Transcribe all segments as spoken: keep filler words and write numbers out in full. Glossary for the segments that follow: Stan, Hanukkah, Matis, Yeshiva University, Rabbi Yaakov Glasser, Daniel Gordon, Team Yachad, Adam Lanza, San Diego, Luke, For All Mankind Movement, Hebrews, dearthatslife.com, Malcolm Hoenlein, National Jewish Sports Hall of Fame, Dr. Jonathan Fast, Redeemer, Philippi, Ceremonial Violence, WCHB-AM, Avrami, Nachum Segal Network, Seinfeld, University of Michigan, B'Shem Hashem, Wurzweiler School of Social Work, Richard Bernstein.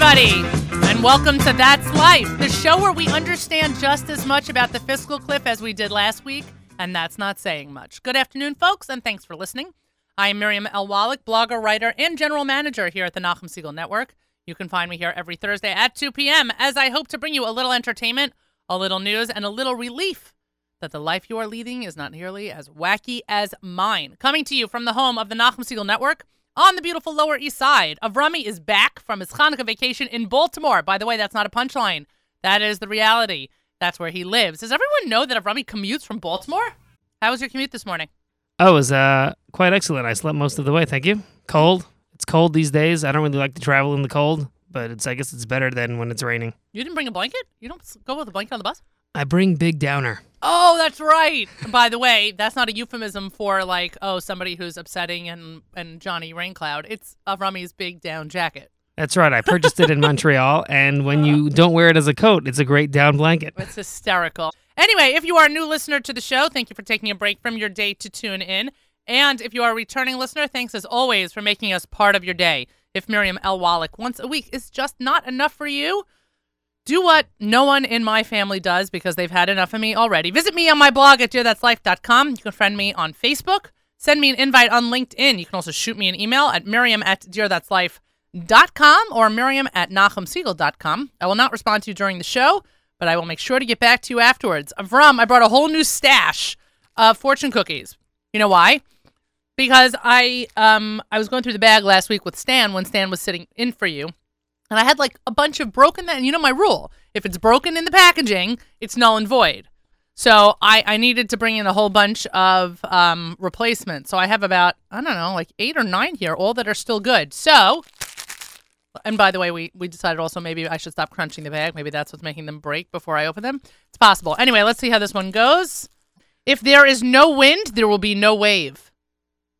everybody, and welcome to That's Life, the show where we understand just as much about the fiscal cliff as we did last week, and that's not saying much. Good afternoon, folks, and thanks for listening. I am Miriam L. Wallach, blogger, writer, and general manager here at the Nachum Segal Network. You can find me here every Thursday at two p.m. as I hope to bring you a little entertainment, a little news, and a little relief that the life you are leading is not nearly as wacky as mine. Coming to you from the home of the Nachum Segal Network, on the beautiful Lower East Side, Avrami is back from his Hanukkah vacation in Baltimore. By the way, that's not a punchline. That is the reality. That's where he lives. Does everyone know that Avrami commutes from Baltimore? How was your commute this morning? Oh, it was uh, quite excellent. I slept most of the way, thank you. Cold. It's cold these days. I don't really like to travel in the cold, but it's I guess it's better than when it's raining. You didn't bring a blanket? You don't go with a blanket on the bus? I bring Big Downer. Oh, that's right. By the way, that's not a euphemism for like, oh, somebody who's upsetting and, and Johnny Raincloud. It's Avrami's Big Down jacket. That's right. I purchased it in Montreal, and when you don't wear it as a coat, it's a great down blanket. It's hysterical. Anyway, if you are a new listener to the show, thank you for taking a break from your day to tune in. And if you are a returning listener, thanks as always for making us part of your day. If Miriam L. Wallach once a week is just not enough for you, do what no one in my family does because they've had enough of me already. Visit me on my blog at dear that's life dot com. You can friend me on Facebook. Send me an invite on LinkedIn. You can also shoot me an email at miriam at dear that's life dot com or miriam at nachum segal dot com. I will not respond to you during the show, but I will make sure to get back to you afterwards. Avram, I brought a whole new stash of fortune cookies. You know why? Because I um I was going through the bag last week with Stan when Stan was sitting in for you. And I had like a bunch of broken that, and you know my rule. If it's broken in the packaging, it's null and void. So I, I needed to bring in a whole bunch of um, replacements. So I have about, I don't know, like eight or nine here, all that are still good. So, and by the way, we, we decided also maybe I should stop crunching the bag. Maybe that's what's making them break before I open them. It's possible. Anyway, let's see how this one goes. If there is no wind, there will be no wave.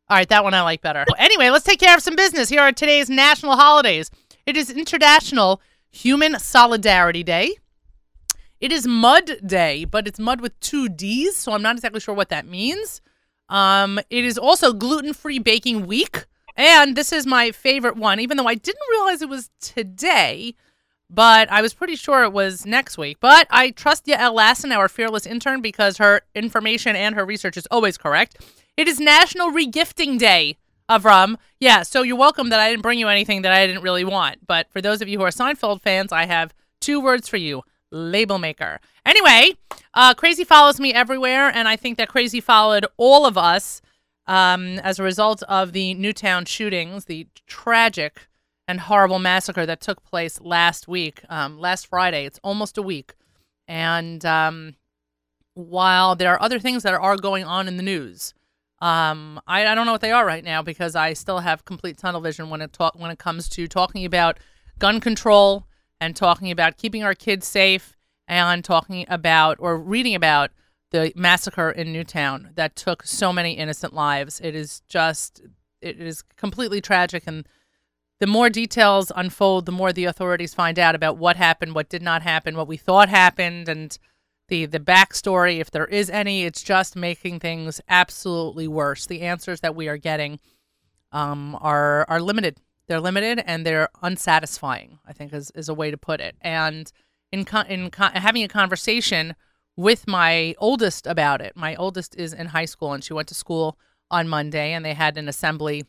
All right, that one I like better. Anyway, let's take care of some business. Here are today's national holidays. It is International Human Solidarity Day. It is Mud Day, but it's mud with two D's, so I'm not exactly sure what that means. Um, it is also Gluten-Free Baking Week. And this is my favorite one, even though I didn't realize it was today, but I was pretty sure it was next week. But I trust Yael Lassen, our fearless intern, because her information and her research is always correct. It is National Regifting Day. Avram, yeah, so you're welcome that I didn't bring you anything that I didn't really want. But for those of you who are Seinfeld fans, I have two words for you, label maker. Anyway, uh, Crazy follows me everywhere, and I think that Crazy followed all of us um, as a result of the Newtown shootings, the tragic and horrible massacre that took place last week, um, last Friday. It's almost a week. And um, while there are other things that are going on in the news, Um, I, I don't know what they are right now because I still have complete tunnel vision when it talk when it comes to talking about gun control and talking about keeping our kids safe and talking about or reading about the massacre in Newtown that took so many innocent lives. It is just it is completely tragic, and the more details unfold, the more the authorities find out about what happened, what did not happen, what we thought happened, and The the backstory, if there is any. It's just making things absolutely worse. The answers that we are getting um, are are limited. They're limited and they're unsatisfying, I think is, is a way to put it. And in con- in con- having a conversation with my oldest about it, my oldest is in high school and she went to school on Monday, and they had an assembly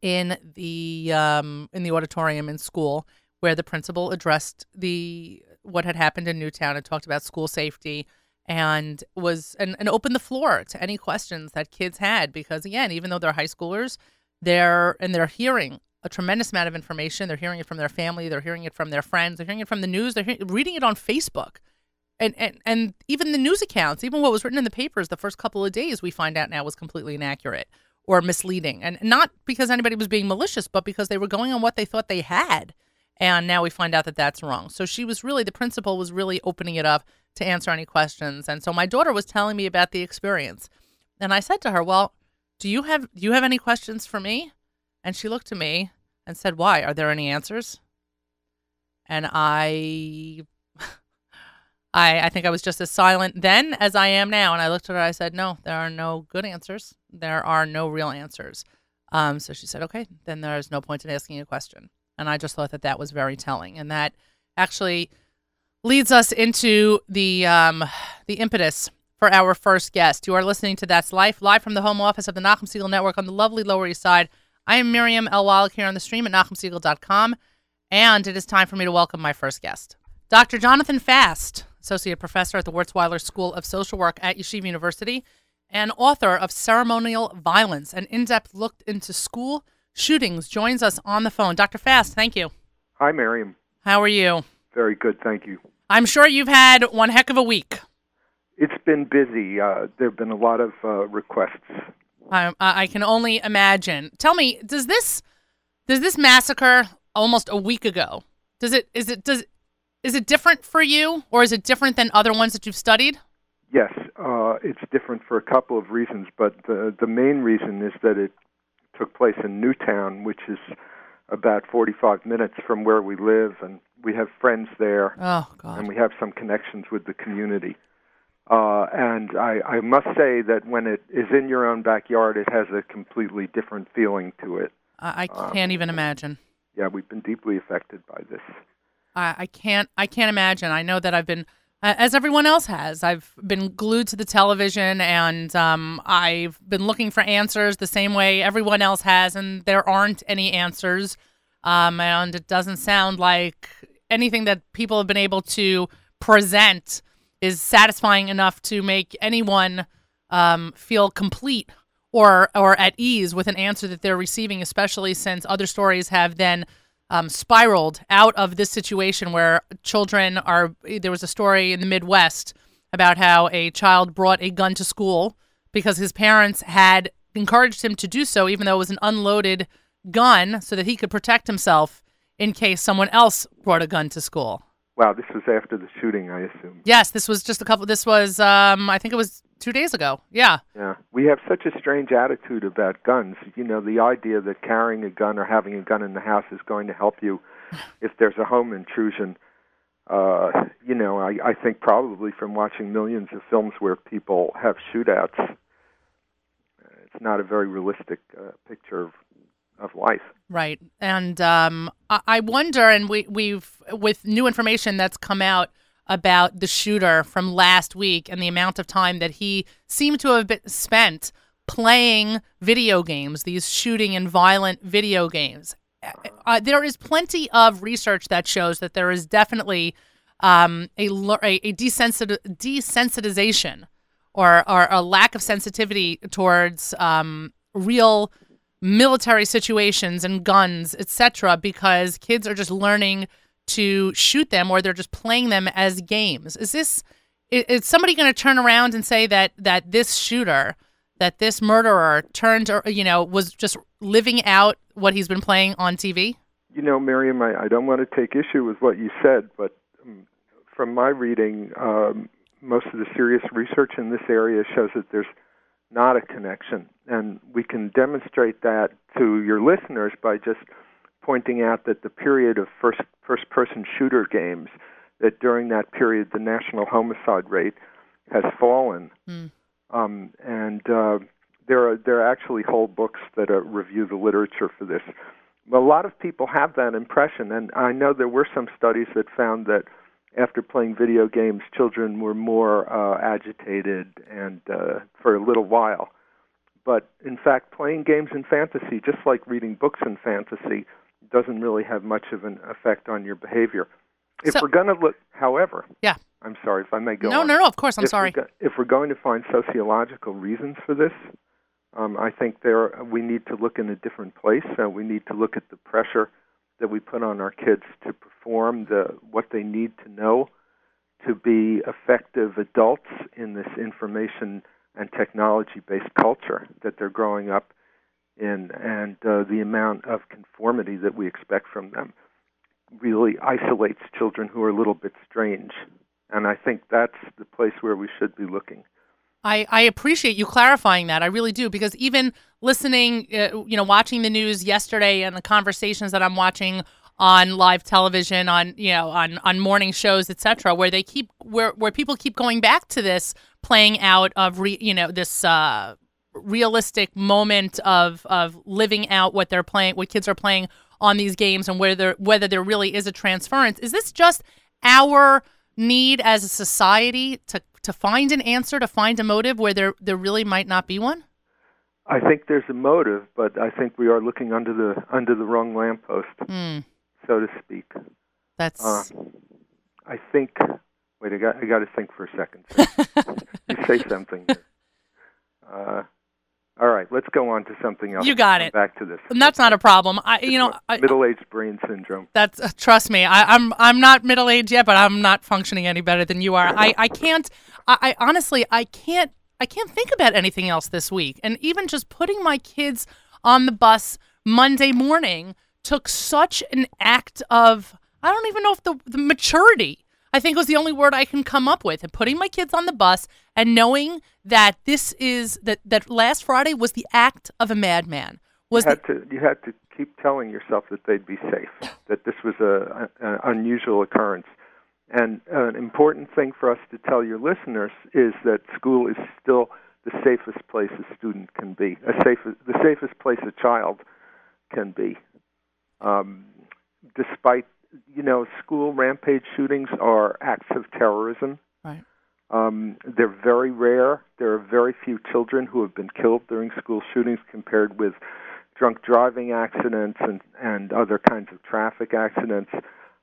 in the um, in the auditorium in school where the principal addressed the what had happened in Newtown and talked about school safety and was and, and opened the floor to any questions that kids had, because again, even though they're high schoolers, they're and they're hearing a tremendous amount of information. They're hearing it from their family, they're hearing it from their friends, they're hearing it from the news, they're hearing, reading it on Facebook. And, and and even the news accounts, even what was written in the papers the first couple of days, we find out now was completely inaccurate or misleading. And not because anybody was being malicious, but because they were going on what they thought they had. And now we find out that that's wrong. So she was really, the principal was really opening it up to answer any questions. And so my daughter was telling me about the experience. And I said to her, well, do you have do you have any questions for me? And she looked at me and said, why? Are there any answers? And I, I, I think I was just as silent then as I am now. And I looked at her, I said, no, there are no good answers. There are no real answers. Um, so she said, okay, then there's no point in asking a question. And I just thought that that was very telling. And that actually leads us into the um, the impetus for our first guest. You are listening to That's Life, live from the home office of the Nachum Segal Network on the lovely Lower East Side. I am Miriam L. Wallach here on the stream at nachum segal dot com. And it is time for me to welcome my first guest, Doctor Jonathan Fast, associate professor at the Wurzweiler School of Social Work at Yeshiva University and author of Ceremonial Violence, an in-depth look into school shootings, joins us on the phone. Doctor Fast, thank you. Hi, Miriam. How are you? Very good, thank you. I'm sure you've had one heck of a week. It's been busy. Uh, there have been a lot of uh, requests. I, I can only imagine. Tell me, does this does this massacre almost a week ago, does it is it does is it different for you, or is it different than other ones that you've studied? Yes, uh, it's different for a couple of reasons, but the the main reason is that it took place in Newtown, which is about forty-five minutes from where we live, and we have friends there. Oh, God. And we have some connections with the community. Uh, and I, I must say that when it is in your own backyard, it has a completely different feeling to it. I, I can't um, even imagine. Yeah, we've been deeply affected by this. I, I can't I can't imagine. I know that I've been, as everyone else has, I've been glued to the television, and um, I've been looking for answers the same way everyone else has, and there aren't any answers. Um, and it doesn't sound like anything that people have been able to present is satisfying enough to make anyone um, feel complete or or at ease with an answer that they're receiving, especially since other stories have then um, spiraled out of this situation where children are... There was a story in the Midwest about how a child brought a gun to school because his parents had encouraged him to do so, even though it was an unloaded gun, so that he could protect himself in case someone else brought a gun to school. Wow, this was after the shooting, I assume. Yes, this was just a couple... This was, um, I think it was two days ago. Yeah. Yeah. We have such a strange attitude about guns. You know, the idea that carrying a gun or having a gun in the house is going to help you if there's a home intrusion. Uh, you know, I, I think probably from watching millions of films where people have shootouts, it's not a very realistic uh, picture of of life. Right. And um, I wonder, and we, we've, with new information that's come out about the shooter from last week and the amount of time that he seemed to have been spent playing video games, these shooting and violent video games, uh, there is plenty of research that shows that there is definitely um, a, a desensit- desensitization or, or a lack of sensitivity towards um, real military situations and guns, et cetera, because kids are just learning to shoot them, or they're just playing them as games. Is this is, is somebody going to turn around and say that that this shooter, that this murderer turned, or you know, was just living out what he's been playing on T V? You know, Miriam, I, I don't want to take issue with what you said, but um, from my reading, um, most of the serious research in this area shows that there's not a connection. And we can demonstrate that to your listeners by just pointing out that the period of first, first-person shooter games, that during that period the national homicide rate has fallen. Mm. Um, and uh, there are there are actually whole books that uh, review the literature for this. But a lot of people have that impression, and I know there were some studies that found that after playing video games, children were more uh, agitated and uh, for a little while. But, in fact, playing games in fantasy, just like reading books in fantasy, doesn't really have much of an effect on your behavior. If so, we're going to look, however, yeah. I'm sorry if I may go No, on. no, no, of course, I'm if sorry. We're go- if we're going to find sociological reasons for this, um, I think there we need to look in a different place. Uh, we need to look at the pressure that we put on our kids to perform the what they need to know to be effective adults in this information and technology-based culture that they're growing up in, and uh, the amount of conformity that we expect from them really isolates children who are a little bit strange. And I think that's the place where we should be looking. I, I appreciate you clarifying that. I really do, because even listening, uh, you know, watching the news yesterday and the conversations that I'm watching on live television, on you know, on, on morning shows, et cetera, where they keep where where people keep going back to this playing out of re, you know this uh, realistic moment of of living out what they're playing, what kids are playing on these games and whether whether there really is a transference. Is this just our need as a society to, to find an answer, to find a motive where there, there really might not be one? I think there's a motive, but I think we are looking under the under the wrong lamppost, mm. so to speak. That's. Uh, I think. Wait, I got I got to think for a second. So you say something. Uh, all right, let's go on to something else. You got it. Back to this. And that's not a problem. I, you know, middle-aged brain syndrome. That's uh, trust me. I, I'm I'm not middle-aged yet, but I'm not functioning any better than you are. I I can't. I, I honestly I can't. I can't think about anything else this week. And even just putting my kids on the bus Monday morning took such an act of, I don't even know if the, the maturity, I think was the only word I can come up with. And putting my kids on the bus and knowing that this is, that, that last Friday was the act of a madman. Was you, had the, to, you had to keep telling yourself that they'd be safe, that this was a, an unusual occurrence. And an important thing for us to tell your listeners is that school is still the safest place a student can be, a safe, the safest place a child can be. Um, despite, you know, school rampage shootings are acts of terrorism. Right. Um, they're very rare. There are very few children who have been killed during school shootings compared with drunk driving accidents and, and other kinds of traffic accidents.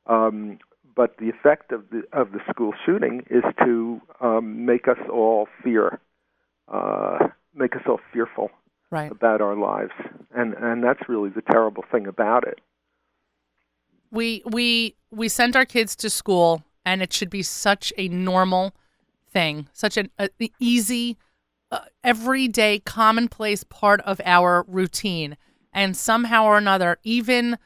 Um, But the effect of the of the school shooting is to um, make us all fear, uh, make us all fearful right. about our lives, and and that's really the terrible thing about it. We we we send our kids to school, and it should be such a normal thing, such an a, easy, uh, everyday, commonplace part of our routine, and somehow or another, even.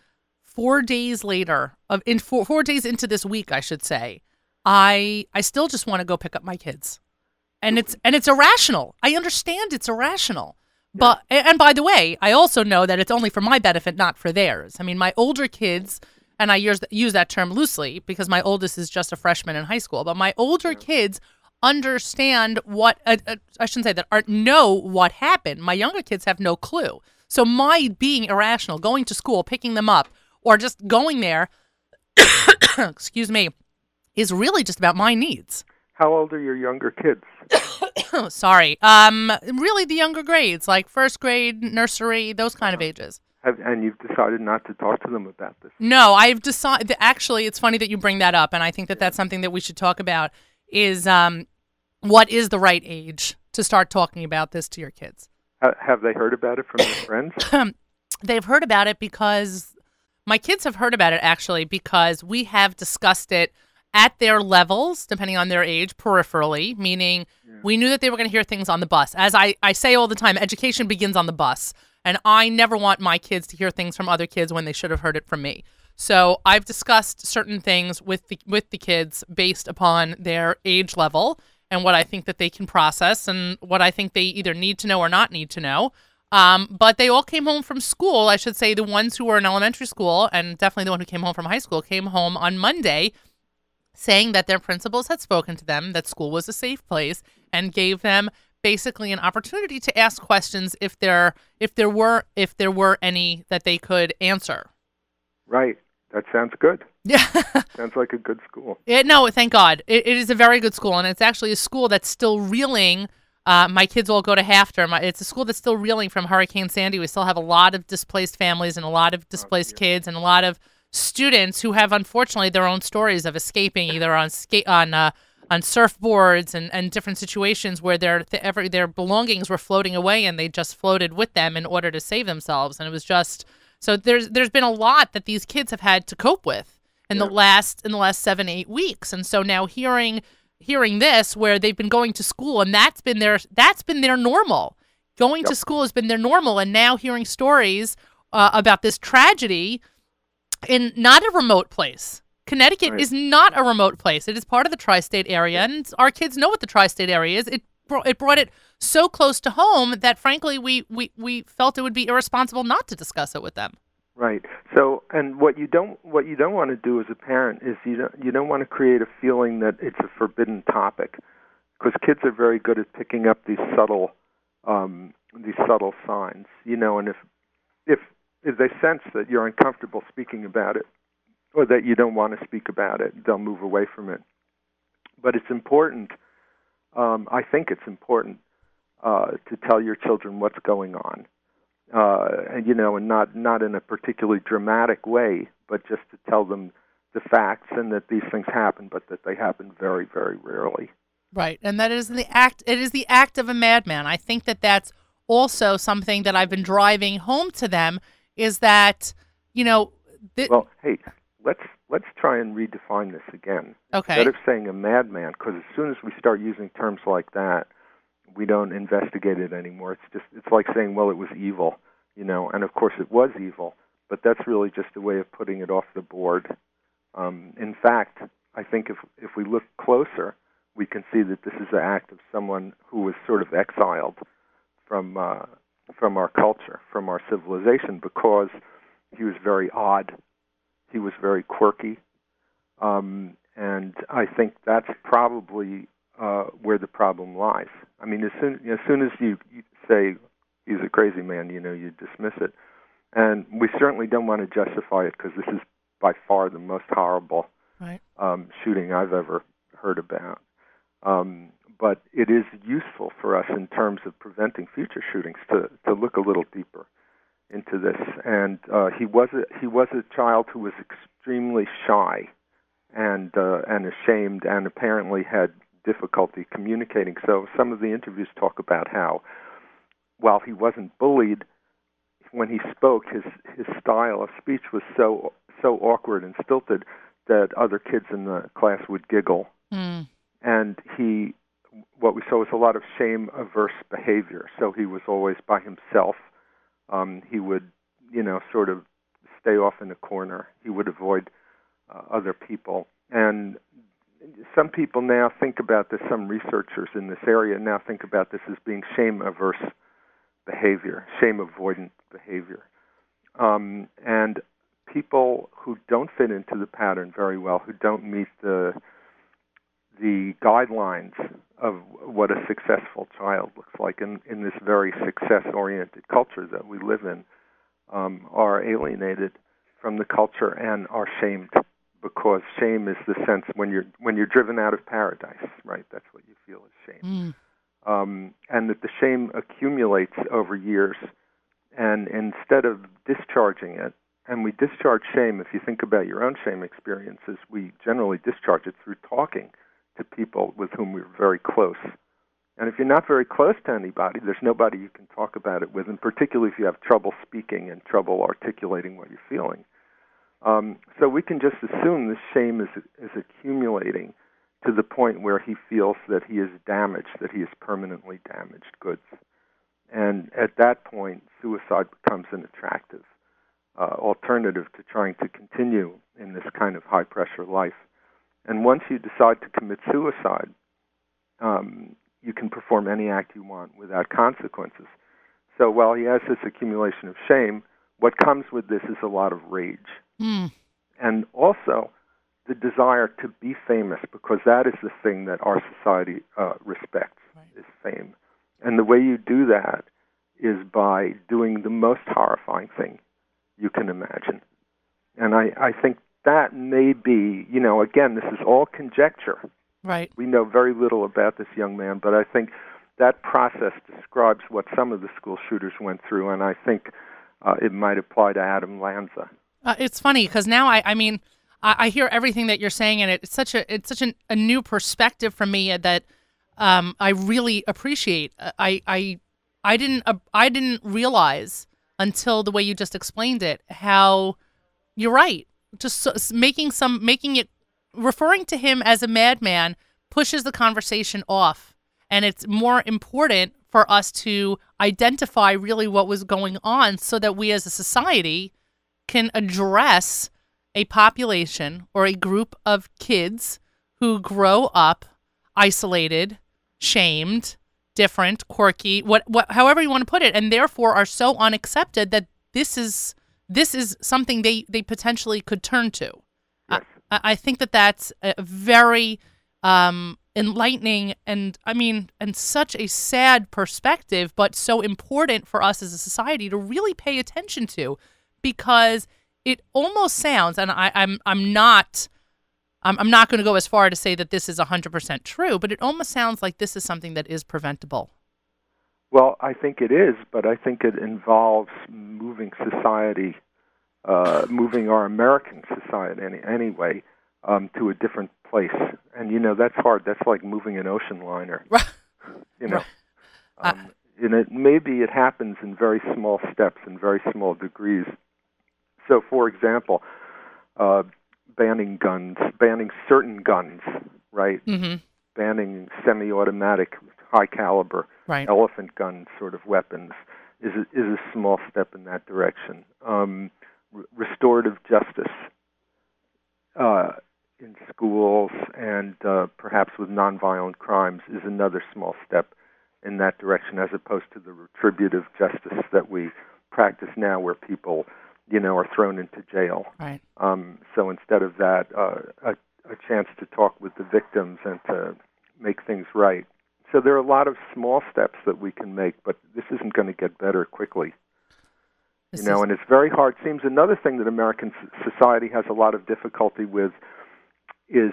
Four days later, of in four, four days into this week, I should say, I I still just want to go pick up my kids, and it's and it's irrational. I understand it's irrational, but and by the way, I also know that it's only for my benefit, not for theirs. I mean, my older kids, and I use use that term loosely because my oldest is just a freshman in high school, but my older kids understand what uh, uh, I shouldn't say that aren't know what happened. My younger kids have no clue. So my being irrational, going to school, picking them up. Or just going there, excuse me, is really just about my needs. How old are your younger kids? Sorry. Um, really the younger grades, like first grade, nursery, those kind of ages. Have, and you've decided not to talk to them about this? No, I've decided, actually, it's funny that you bring that up, and I think that that's something that we should talk about, is um, what is the right age to start talking about this to your kids? Have they heard about it from their friends? They've heard about it because... My kids have heard about it, actually, because we have discussed it at their levels, depending on their age, peripherally, meaning yeah. we knew that they were going to hear things on the bus. As I, I say all the time, education begins on the bus, and I never want my kids to hear things from other kids when they should have heard it from me. So I've discussed certain things with the, with the kids based upon their age level and what I think that they can process and what I think they either need to know or not need to know. Um, but they all came home from school. I should say the ones who were in elementary school and definitely the one who came home from high school came home on Monday saying that their principals had spoken to them, that school was a safe place, and gave them basically an opportunity to ask questions if there if there were if there were any that they could answer. Right. That sounds good. Yeah. Sounds like a good school. It, no, thank God. It, it is a very good school, and it's actually a school that's still reeling. Uh, my kids all go to half term. It's a school that's still reeling from Hurricane Sandy. We still have a lot of displaced families and a lot of displaced oh, kids and a lot of students who have, unfortunately, their own stories of escaping either on skate on uh, on surfboards and, and different situations where their th- every, their belongings were floating away and they just floated with them in order to save themselves. And it was just so there's there's been a lot that these kids have had to cope with in yeah. the last in the last seven eight weeks. And so now hearing. Hearing this, where they've been going to school, and that's been their that's been their normal. Going yep. to school has been their normal, and now hearing stories uh, about this tragedy in not a remote place. Connecticut right. is not a remote place. It is part of the tri-state area, and our kids know what the tri-state area is. It brought, it brought it so close to home that, frankly, we, we, we felt it would be irresponsible not to discuss it with them. Right. So, and what you don't what you don't want to do as a parent is you don't you don't want to create a feeling that it's a forbidden topic, because kids are very good at picking up these subtle um, these subtle signs, you know. And if if if they sense that you're uncomfortable speaking about it or that you don't want to speak about it, they'll move away from it. But it's important, um, I think it's important uh, to tell your children what's going on. Uh, and, you know, and not, not in a particularly dramatic way, but just to tell them the facts and that these things happen, but that they happen very, very rarely. Right, and that is the act. It is the act of a madman. I think that that's also something that I've been driving home to them is that, you know. Th- well, hey, let's let's try and redefine this again. Okay. Instead of saying a madman, because as soon as we start using terms like that, we don't investigate it anymore. It's just it's like saying, well, it was evil, you know, and of course it was evil, but that's really just a way of putting it off the board. Um, in fact, I think if if we look closer, we can see that this is an act of someone who was sort of exiled from uh, from our culture, from our civilization, because he was very odd, he was very quirky, um, and I think that's probably uh, where the problem lies. I mean, as soon as soon as you, you say he's a crazy man, you know, you dismiss it, and we certainly don't want to justify it because this is by far the most horrible right. um, shooting I've ever heard about. Um, but it is useful for us in terms of preventing future shootings to, to look a little deeper into this. And uh, he was a, he was a child who was extremely shy and uh, and ashamed, and apparently had difficulty communicating. So some of the interviews talk about how, while he wasn't bullied, when he spoke, his his style of speech was so so awkward and stilted that other kids in the class would giggle. Mm. And he, what we saw was a lot of shame-averse behavior. So he was always by himself. Um, he would, you know, sort of stay off in a corner. He would avoid uh, other people. And some people now think about this, some researchers in this area now think about this as being shame-averse behavior, shame-avoidant behavior. Um, and people who don't fit into the pattern very well, who don't meet the... the guidelines of what a successful child looks like in, in this very success-oriented culture that we live in, um, are alienated from the culture and are shamed, because shame is the sense when you're when you're driven out of paradise, right? That's what you feel is shame. Mm. Um, and that the shame accumulates over years, and instead of discharging it, and we discharge shame, if you think about your own shame experiences, we generally discharge it through talking to people with whom we were very close. And if you're not very close to anybody, there's nobody you can talk about it with, and particularly if you have trouble speaking and trouble articulating what you're feeling. Um, so we can just assume this shame is, is accumulating to the point where he feels that he is damaged, that he is permanently damaged goods. And at that point, suicide becomes an attractive uh, alternative to trying to continue in this kind of high-pressure life. And once you decide to commit suicide, um, you can perform any act you want without consequences. So while he has this accumulation of shame, what comes with this is a lot of rage. Mm. And also the desire to be famous, because that is the thing that our society uh, respects, right, is fame. And the way you do that is by doing the most horrifying thing you can imagine. And I, I think that may be, you know, again, this is all conjecture. Right. We know very little about this young man, but I think that process describes what some of the school shooters went through, and I think uh, it might apply to Adam Lanza. Uh, it's funny, because now, I, I mean, I, I hear everything that you're saying, and it's such a it's such an, a new perspective for me that um, I really appreciate. I I I didn't uh, I didn't realize until the way you just explained it how you're right. Just making some, making it, referring to him as a madman pushes the conversation off, and it's more important for us to identify really what was going on, so that we as a society can address a population or a group of kids who grow up isolated, shamed, different, quirky, what, what, however you want to put it, and therefore are so unaccepted that this is. This is something they, they potentially could turn to. Yes. I, I think that that's a very um, enlightening and, I mean, and such a sad perspective, but so important for us as a society to really pay attention to, because it almost sounds, and I, I'm I'm not I'm, I'm not going to go as far to say that this is one hundred percent true, but it almost sounds like this is something that is preventable. Well, I think it is, but I think it involves moving society, uh, moving our American society any, anyway, um, to a different place. And, you know, that's hard. That's like moving an ocean liner. You know, um, and it, maybe it happens in very small steps and very small degrees. So, for example, uh, banning guns, banning certain guns, right? Mm-hmm. Banning semi-automatic, high-caliber, right. elephant gun sort of weapons is a, is a small step in that direction. Um, re- restorative justice uh, in schools and uh, perhaps with nonviolent crimes is another small step in that direction, as opposed to the retributive justice that we practice now, where people, you know, are thrown into jail. Right. Um, so instead of that, uh, a a chance to talk with the victims and to make things right. So there are a lot of small steps that we can make, but this isn't going to get better quickly. This you know, is... and it's very hard. Seems another thing that American society has a lot of difficulty with is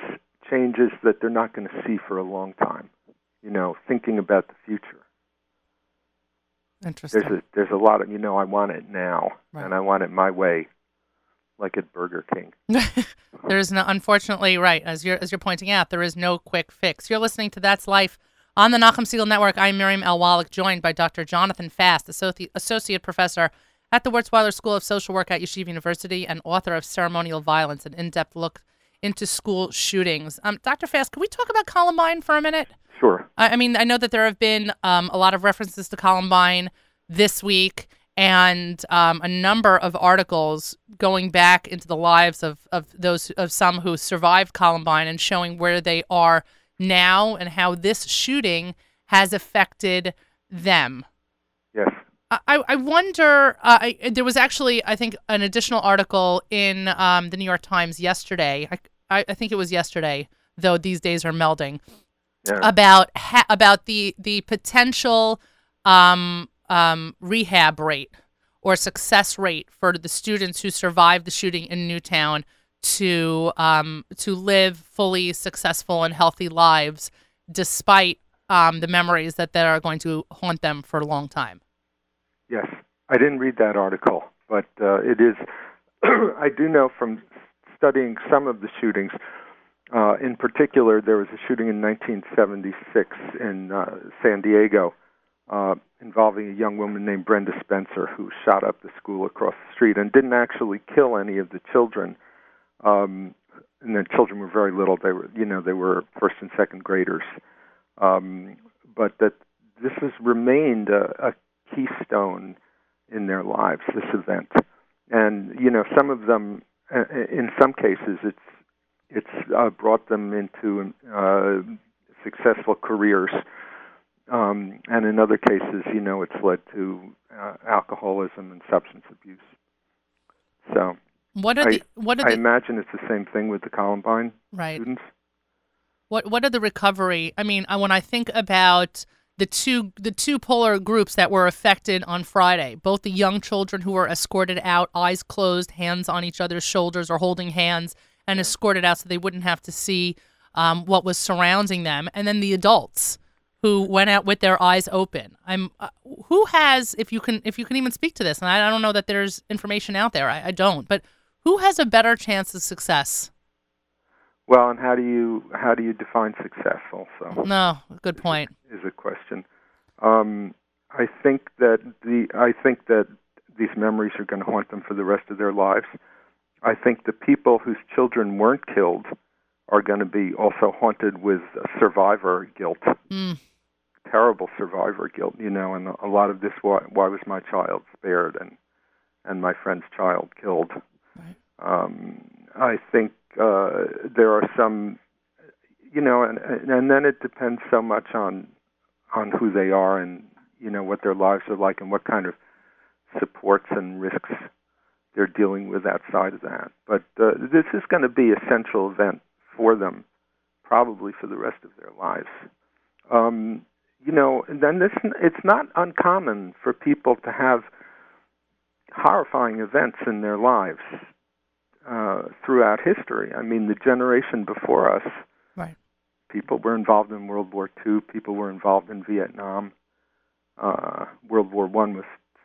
changes that they're not going to see for a long time. You know, thinking about the future. Interesting. There's a, there's a lot of, you know, I want it now, right. and I want it my way. Like at Burger King. There is no, unfortunately, right, as you're, as you're pointing out, there is no quick fix. You're listening to That's Life on the Nachum Segal Network. I'm Miriam L. Wallach, joined by Doctor Jonathan Fast, Associ- Associate Professor at the Wurzweiler School of Social Work at Yeshiva University and author of Ceremonial Violence, an in-depth look into school shootings. Um, Doctor Fast, can we talk about Columbine for a minute? Sure. I, I mean, I know that there have been um, a lot of references to Columbine this week, and um, a number of articles going back into the lives of, of those of some who survived Columbine and showing where they are now and how this shooting has affected them. Yes. I, I wonder, uh, I, there was actually, I think, an additional article in um, the New York Times yesterday. I, I think it was yesterday, though these days are melding, yeah. about ha- about the, the potential... Um, Um, rehab rate or success rate for the students who survived the shooting in Newtown to um, to live fully successful and healthy lives despite um, the memories that, that are going to haunt them for a long time. Yes. I didn't read that article, but uh, it is... I do know from studying some of the shootings, uh, in particular, there was a shooting in nineteen seventy-six in uh, San Diego, Uh, involving a young woman named Brenda Spencer, who shot up the school across the street and didn't actually kill any of the children. Um, and the children were very little; they were, you know, they were first and second graders. Um, but that this has remained a, a keystone in their lives, this event, and you know, some of them, in some cases, it's it's uh, brought them into uh, successful careers. Um, and in other cases, you know, it's led to uh, alcoholism and substance abuse. So what are I, the, what are I the, imagine it's the same thing with the Columbine right. students. What what are the recovery? I mean, when I think about the two the two polar groups that were affected on Friday, both the young children who were escorted out, eyes closed, hands on each other's shoulders or holding hands and escorted out so they wouldn't have to see um, what was surrounding them, and then the adults who went out with their eyes open. I'm uh, who has, if you can, if you can even speak to this, and I, I don't know that there's information out there. I, I don't, but who has a better chance of success? Well, and how do you how do you define success? Also, no, good point is, is a question. Um, I think that the I think that these memories are going to haunt them for the rest of their lives. I think the people whose children weren't killed are going to be also haunted with survivor guilt. Mm. Terrible survivor guilt, you know, and a lot of this, why, why was my child spared and and my friend's child killed? Right. Um, I think uh, there are some, you know, and and then it depends so much on on who they are and, you know, what their lives are like and what kind of supports and risks they're dealing with outside of that. But uh, this is going to be a central event for them, probably for the rest of their lives. Um, you know, and then this, it's not uncommon for people to have horrifying events in their lives uh, throughout history. I mean, the generation before us, right. People were involved in World War Two, people were involved in Vietnam. Uh, World War One was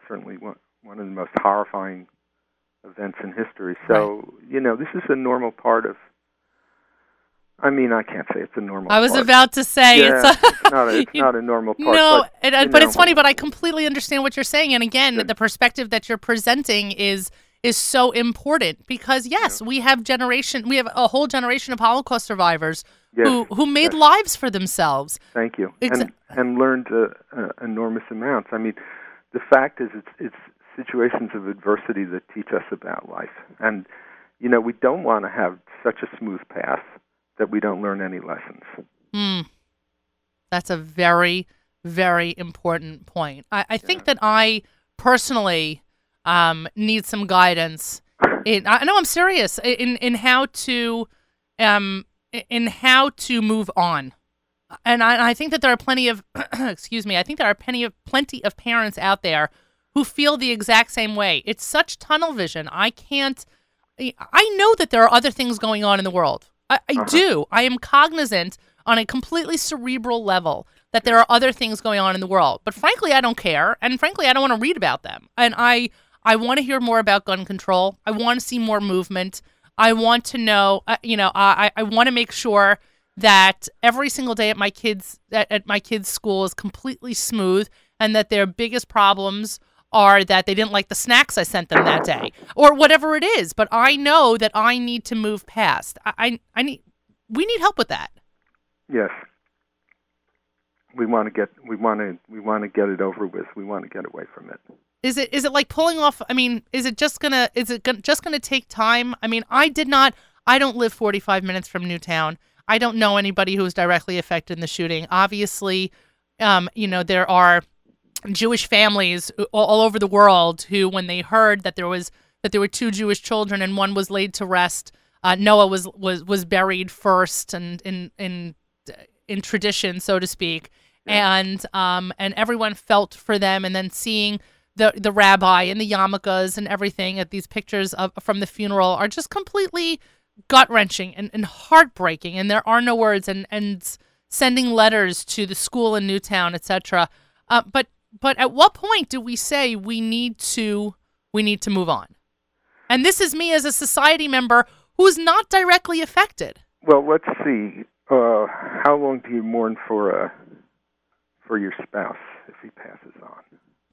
certainly one, one of the most horrifying events in history. So, right. you know, this is a normal part of, I mean, I can't say it's a normal part. I was part. about to say yeah, it's, a, it's, not a, it's not a normal part. No, but, it, but know, it's funny, but I completely understand what you're saying. And again, the perspective that you're presenting is is so important because, yes, yeah. we have generation, we have a whole generation of Holocaust survivors yes, who, who made yes. lives for themselves. Thank you. Ex- and, and learned uh, uh, enormous amounts. I mean, the fact is it's, it's situations of adversity that teach us about life. And, you know, we don't want to have such a smooth path that we don't learn any lessons. Mm. That's a very, very important point. I, I think yeah. that I personally um, need some guidance. In, I know I'm serious in in how to um in how to move on, and I, I think that there are plenty of excuse me. I think there are plenty of plenty of parents out there who feel the exact same way. It's such tunnel vision. I can't. I know that there are other things going on in the world. I, I uh-huh. do. I am cognizant on a completely cerebral level that there are other things going on in the world. But frankly, I don't care. And frankly, I don't want to read about them. And I, I want to hear more about gun control. I want to see more movement. I want to know, uh, you know, I, I want to make sure that every single day at my kids at, at my kids' school is completely smooth and that their biggest problems are that they didn't like the snacks I sent them that day or whatever it is. But I know that I need to move past. I, I, I need, we need help with that. Yes. We want to get, we want to, we want to get it over with. We want to get away from it. Is it, is it like pulling off? I mean, is it just gonna, is it gonna, just going to take time? I mean, I did not, I don't live forty-five minutes from Newtown. I don't know anybody who was directly affected in the shooting. Obviously, um, you know, there are Jewish families all over the world who, when they heard that there was that there were two Jewish children and one was laid to rest, uh, Noah was, was was buried first and in in in tradition, so to speak, yeah. and um and everyone felt for them. And then seeing the the rabbi and the yarmulkes and everything at these pictures of from the funeral are just completely gut wrenching and, and heartbreaking. And there are no words. And and sending letters to the school in Newtown, et cetera. Uh, but But at what point do we say we need to we need to move on? And this is me as a society member who is not directly affected. Well, let's see. Uh, how long do you mourn for uh, for your spouse if he passes on?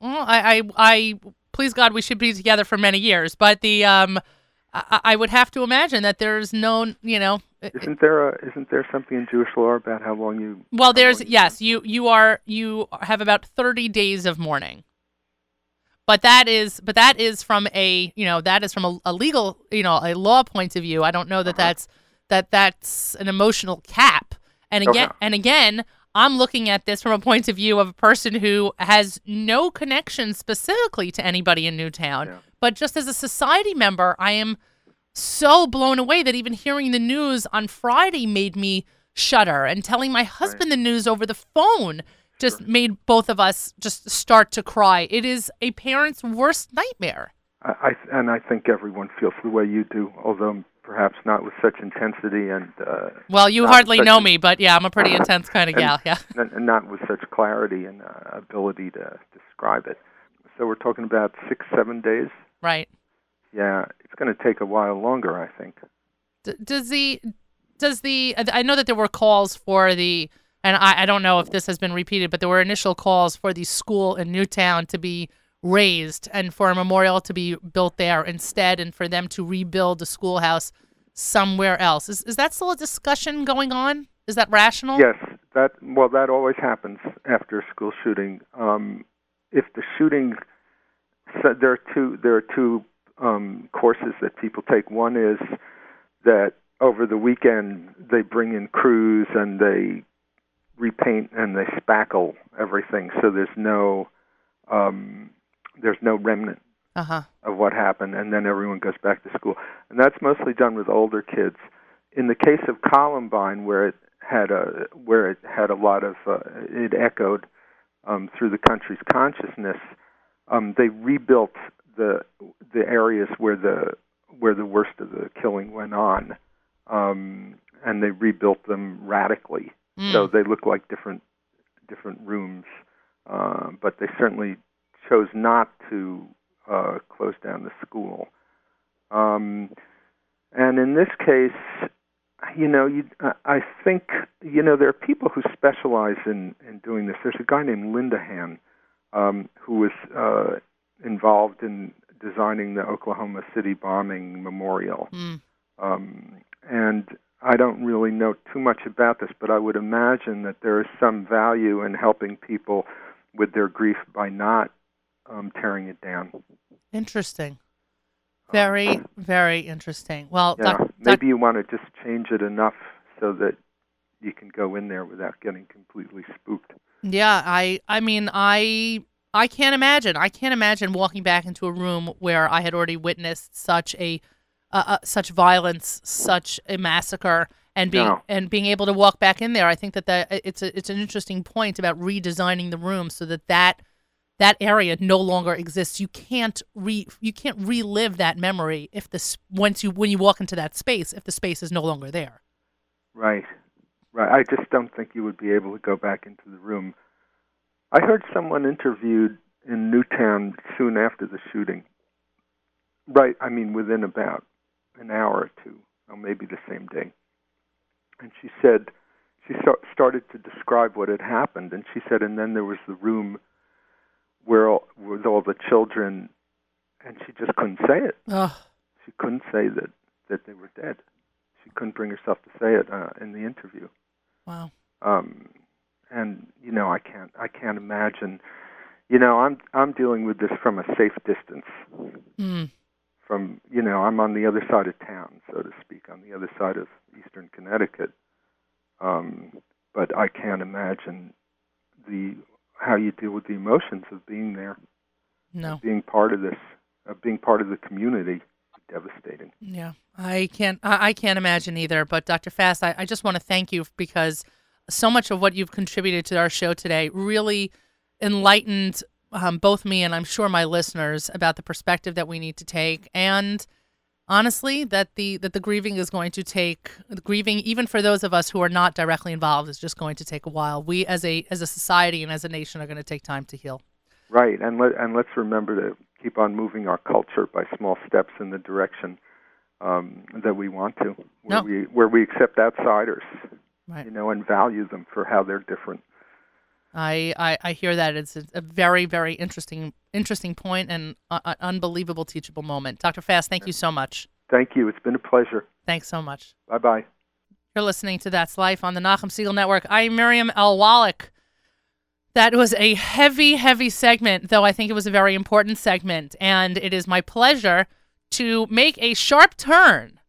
Well, I, I, I, please God, we should be together for many years. But the um, I, I would have to imagine that there's no, you know. Isn't there a, isn't there something in Jewish law about how long you? Well, there's you yes, you you are you have about thirty days of mourning, but that is but that is from a you know that is from a, a legal you know a law point of view. I don't know that uh-huh. that's that that's an emotional cap. And again okay. and again, I'm looking at this from a point of view of a person who has no connection specifically to anybody in Newtown, yeah. but just as a society member, I am. So blown away that even hearing the news on Friday made me shudder, and telling my husband right. the news over the phone just sure. made both of us just start to cry. It is a parent's worst nightmare. I, I and I think everyone feels the way you do, although perhaps not with such intensity and. Uh, well, you hardly know me, but yeah, I'm a pretty intense kind of gal. Yeah, and not with such clarity and uh, ability to describe it. So we're talking about six, seven days. Right. Yeah, it's going to take a while longer, I think. Does the, does the, I know that there were calls for the, and I, I don't know if this has been repeated, but there were initial calls for the school in Newtown to be raised and for a memorial to be built there instead, and for them to rebuild a schoolhouse somewhere else. Is is that still a discussion going on? Is that rational? Yes, that well, that always happens after a school shooting. Um, if the shooting, so there are two, there are two. Um, courses that people take. One is that over the weekend they bring in crews and they repaint and they spackle everything, so there's no um, there's no remnant uh-huh. of what happened, and then everyone goes back to school. And that's mostly done with older kids. In the case of Columbine, where it had a where it had a lot of uh, it echoed um, through the country's consciousness, um, they rebuilt the the areas where the where the worst of the killing went on, um, and they rebuilt them radically. Mm. So they look like different different rooms, uh, but they certainly chose not to uh, close down the school. Um, and in this case, you know, you, I think, you know, there are people who specialize in, in doing this. There's a guy named Linda Hahn um, who was uh, involved in designing the Oklahoma City bombing memorial. Mm. Um, and I don't really know too much about this, but I would imagine that there is some value in helping people with their grief by not um, tearing it down. Interesting. Very, very interesting. Well, yeah, doc, maybe doc, you want to just change it enough so that you can go in there without getting completely spooked. Yeah, I, I mean, I, I can't imagine. I can't imagine walking back into a room where I had already witnessed such a, uh, uh, such violence, such a massacre, and being no. and being able to walk back in there. I think that that it's a, it's an interesting point about redesigning the room so that that. That area no longer exists. You can't re you can't relive that memory if this once you when you walk into that space if the space is no longer there. Right, right. I just don't think you would be able to go back into the room. I heard someone interviewed in Newtown soon after the shooting. Right, I mean within about an hour or two, or maybe the same day, and she said she so- started to describe what had happened, and she said, and then there was the room where all, with all the children, and she just couldn't say it. Ugh. She couldn't say that, that they were dead. She couldn't bring herself to say it uh, in the interview. Wow. Um, and you know, I can't I can't imagine. You know, I'm I'm dealing with this from a safe distance. Mm. From you know, I'm on the other side of town, so to speak, on the other side of Eastern Connecticut. Um, but I can't imagine the. How you deal with the emotions of being there, no, being part of this, of being part of the community, devastating. Yeah, I can't, I can't imagine either. But Doctor Fast, I, I just want to thank you because so much of what you've contributed to our show today really enlightened um, both me and I'm sure my listeners about the perspective that we need to take, and honestly, that the that the grieving is going to take the grieving, even for those of us who are not directly involved, is just going to take a while. We, as a as a society and as a nation, are going to take time to heal. Right, and let and let's remember to keep on moving our culture by small steps in the direction um, that we want to, where no. we where we accept outsiders, right. you know, and value them for how they're different. I, I, I hear that. It's a very, very interesting interesting point and an unbelievable teachable moment. Doctor Fast, thank you so much. Thank you. It's been a pleasure. Thanks so much. Bye-bye. You're listening to That's Life on the Nachum Segal Network. I'm Miriam L. Wallach. That was a heavy, heavy segment, though I think it was a very important segment, and it is my pleasure to make a sharp turn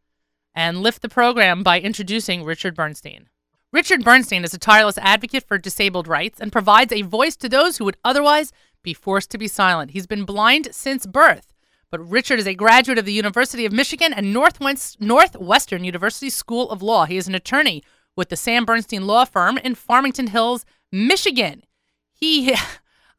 and lift the program by introducing Richard Bernstein. Richard Bernstein is a tireless advocate for disabled rights and provides a voice to those who would otherwise be forced to be silent. He's been blind since birth, but Richard is a graduate of the University of Michigan and Northwest, Northwestern University School of Law. He is an attorney with the Sam Bernstein Law Firm in Farmington Hills, Michigan. He,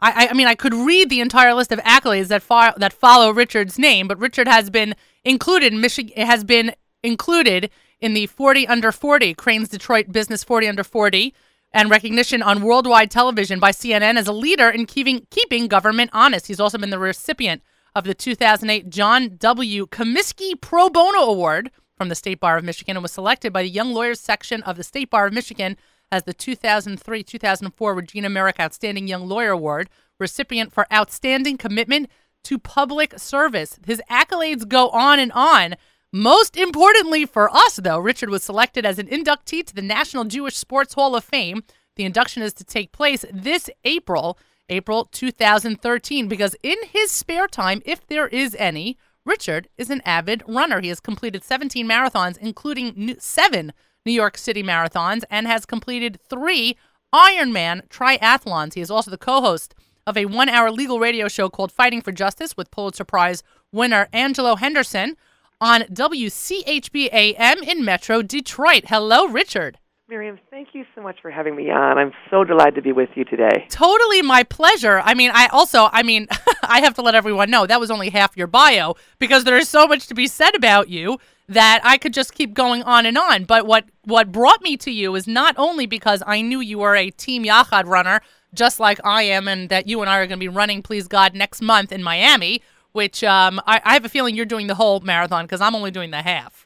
I, I mean, I could read the entire list of accolades that fo- that follow Richard's name, but Richard has been included in Michigan, has been included in the forty under forty, Crane's Detroit Business forty under forty, and recognition on worldwide television by C N N as a leader in keeping, keeping government honest. He's also been the recipient of the two thousand eight John W. Comiskey Pro Bono Award from the State Bar of Michigan and was selected by the Young Lawyers section of the State Bar of Michigan as the two thousand three two thousand four Regina Merrick Outstanding Young Lawyer Award, recipient for outstanding commitment to public service. His accolades go on and on. Most importantly for us, though, Richard was selected as an inductee to the National Jewish Sports Hall of Fame. The induction is to take place this April, April twenty thirteen, because in his spare time, if there is any, Richard is an avid runner. He has completed seventeen marathons, including seven New York City marathons, and has completed three Ironman triathlons. He is also the co-host of a one-hour legal radio show called Fighting for Justice with Pulitzer Prize winner Angelo Henderson, on W C H B A M in Metro Detroit. Hello, Richard. Miriam, thank you so much for having me on. I'm so delighted to be with you today. Totally my pleasure. I mean, I also, I mean, I have to let everyone know that was only half your bio because there is so much to be said about you that I could just keep going on and on. But what, what brought me to you is not only because I knew you were a Team Yachad runner, just like I am, and that you and I are going to be running, please God, next month in Miami, which um, I, I have a feeling you're doing the whole marathon because I'm only doing the half.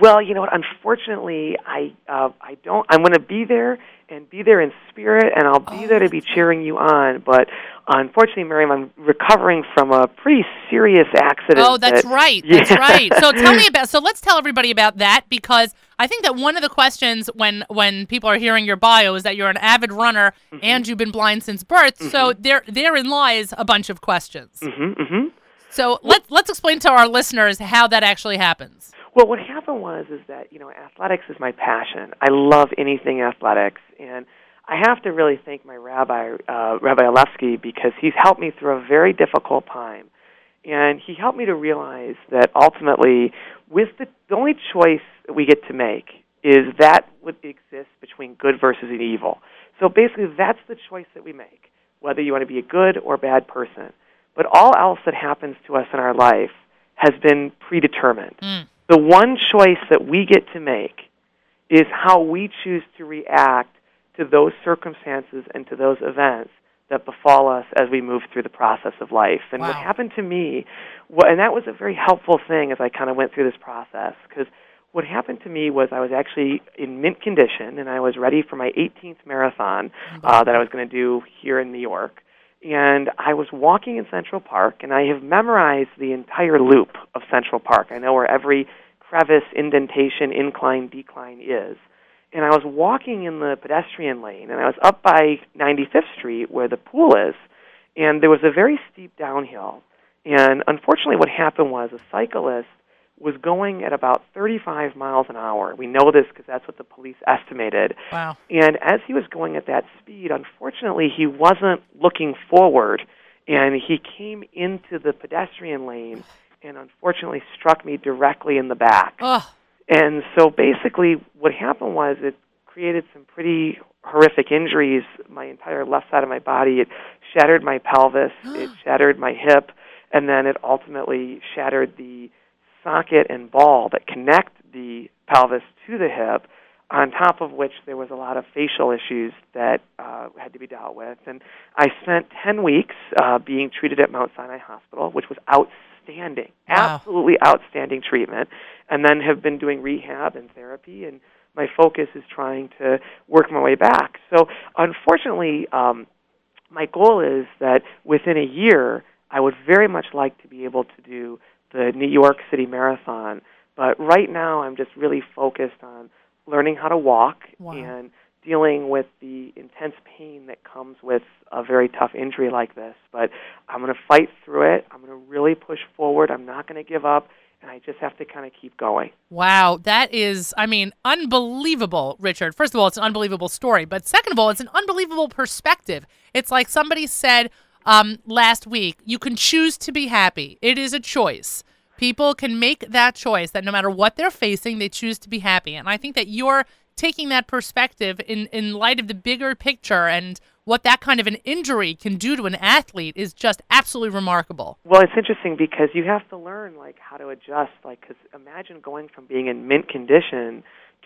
Well, you know what? Unfortunately, I uh, I don't. I'm going to be there and be there in spirit, and I'll be oh, there to be cheering you on. But unfortunately, Miriam, I'm recovering from a pretty serious accident. Oh, that's that, right. Yeah. That's right. So tell me about. So let's tell everybody about that, because I think that one of the questions when when people are hearing your bio is that you're an avid runner mm-hmm. and you've been blind since birth. Mm-hmm. So there therein lies a bunch of questions. Mm-hmm, mm-hmm. So let's let's explain to our listeners how that actually happens. Well, what happened was is that, you know, athletics is my passion. I love anything athletics, and I have to really thank my rabbi, uh, Rabbi Olefsky, because he's helped me through a very difficult time, and he helped me to realize that ultimately, with the, the only choice that we get to make is that what exists between good versus evil. So basically, that's the choice that we make, whether you want to be a good or bad person. But all else that happens to us in our life has been predetermined. Mm. The one choice that we get to make is how we choose to react to those circumstances and to those events that befall us as we move through the process of life. And wow. what happened to me, and that was a very helpful thing as I kind of went through this process, because what happened to me was I was actually in mint condition, and I was ready for my eighteenth marathon uh, that I was going to do here in New York. And I was walking in Central Park, and I have memorized the entire loop of Central Park. I know where every crevice, indentation, incline, decline is. And I was walking in the pedestrian lane, and I was up by ninety-fifth street where the pool is, and there was a very steep downhill. And unfortunately what happened was a cyclist was going at about thirty-five miles an hour. We know this because that's what the police estimated. Wow. And as he was going at that speed, unfortunately, he wasn't looking forward, and he came into the pedestrian lane and unfortunately struck me directly in the back. Ugh. And so basically what happened was it created some pretty horrific injuries. My entire left side of my body, it shattered my pelvis, it shattered my hip, and then it ultimately shattered the socket and ball that connect the pelvis to the hip, on top of which there was a lot of facial issues that uh, had to be dealt with. And I spent ten weeks uh, being treated at Mount Sinai Hospital, which was outstanding, wow. absolutely outstanding treatment, and then have been doing rehab and therapy, and my focus is trying to work my way back. So unfortunately, um, my goal is that within a year, I would very much like to be able to do the New York City Marathon, but right now I'm just really focused on learning how to walk wow. and dealing with the intense pain that comes with a very tough injury like this. But I'm going to fight through it. I'm going to really push forward. I'm not going to give up, and I just have to kind of keep going. Wow, that is, I mean, unbelievable, Richard. First of all, it's an unbelievable story, but second of all, it's an unbelievable perspective. It's like somebody said, Um, last week, you can choose to be happy. It is a choice. People can make that choice that no matter what they're facing, they choose to be happy. And I think that you're taking that perspective in, in light of the bigger picture, and what that kind of an injury can do to an athlete is just absolutely remarkable. Well, it's interesting because you have to learn like how to adjust. Like, 'cause imagine going from being in mint condition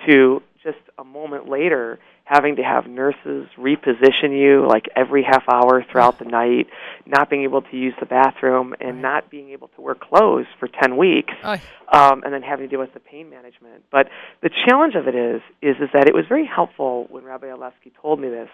to just a moment later having to have nurses reposition you like every half hour throughout the night, not being able to use the bathroom, and not being able to wear clothes for ten weeks, um, and then having to deal with the pain management. But the challenge of it is, is, is that it was very helpful when Rabbi Olefsky told me this,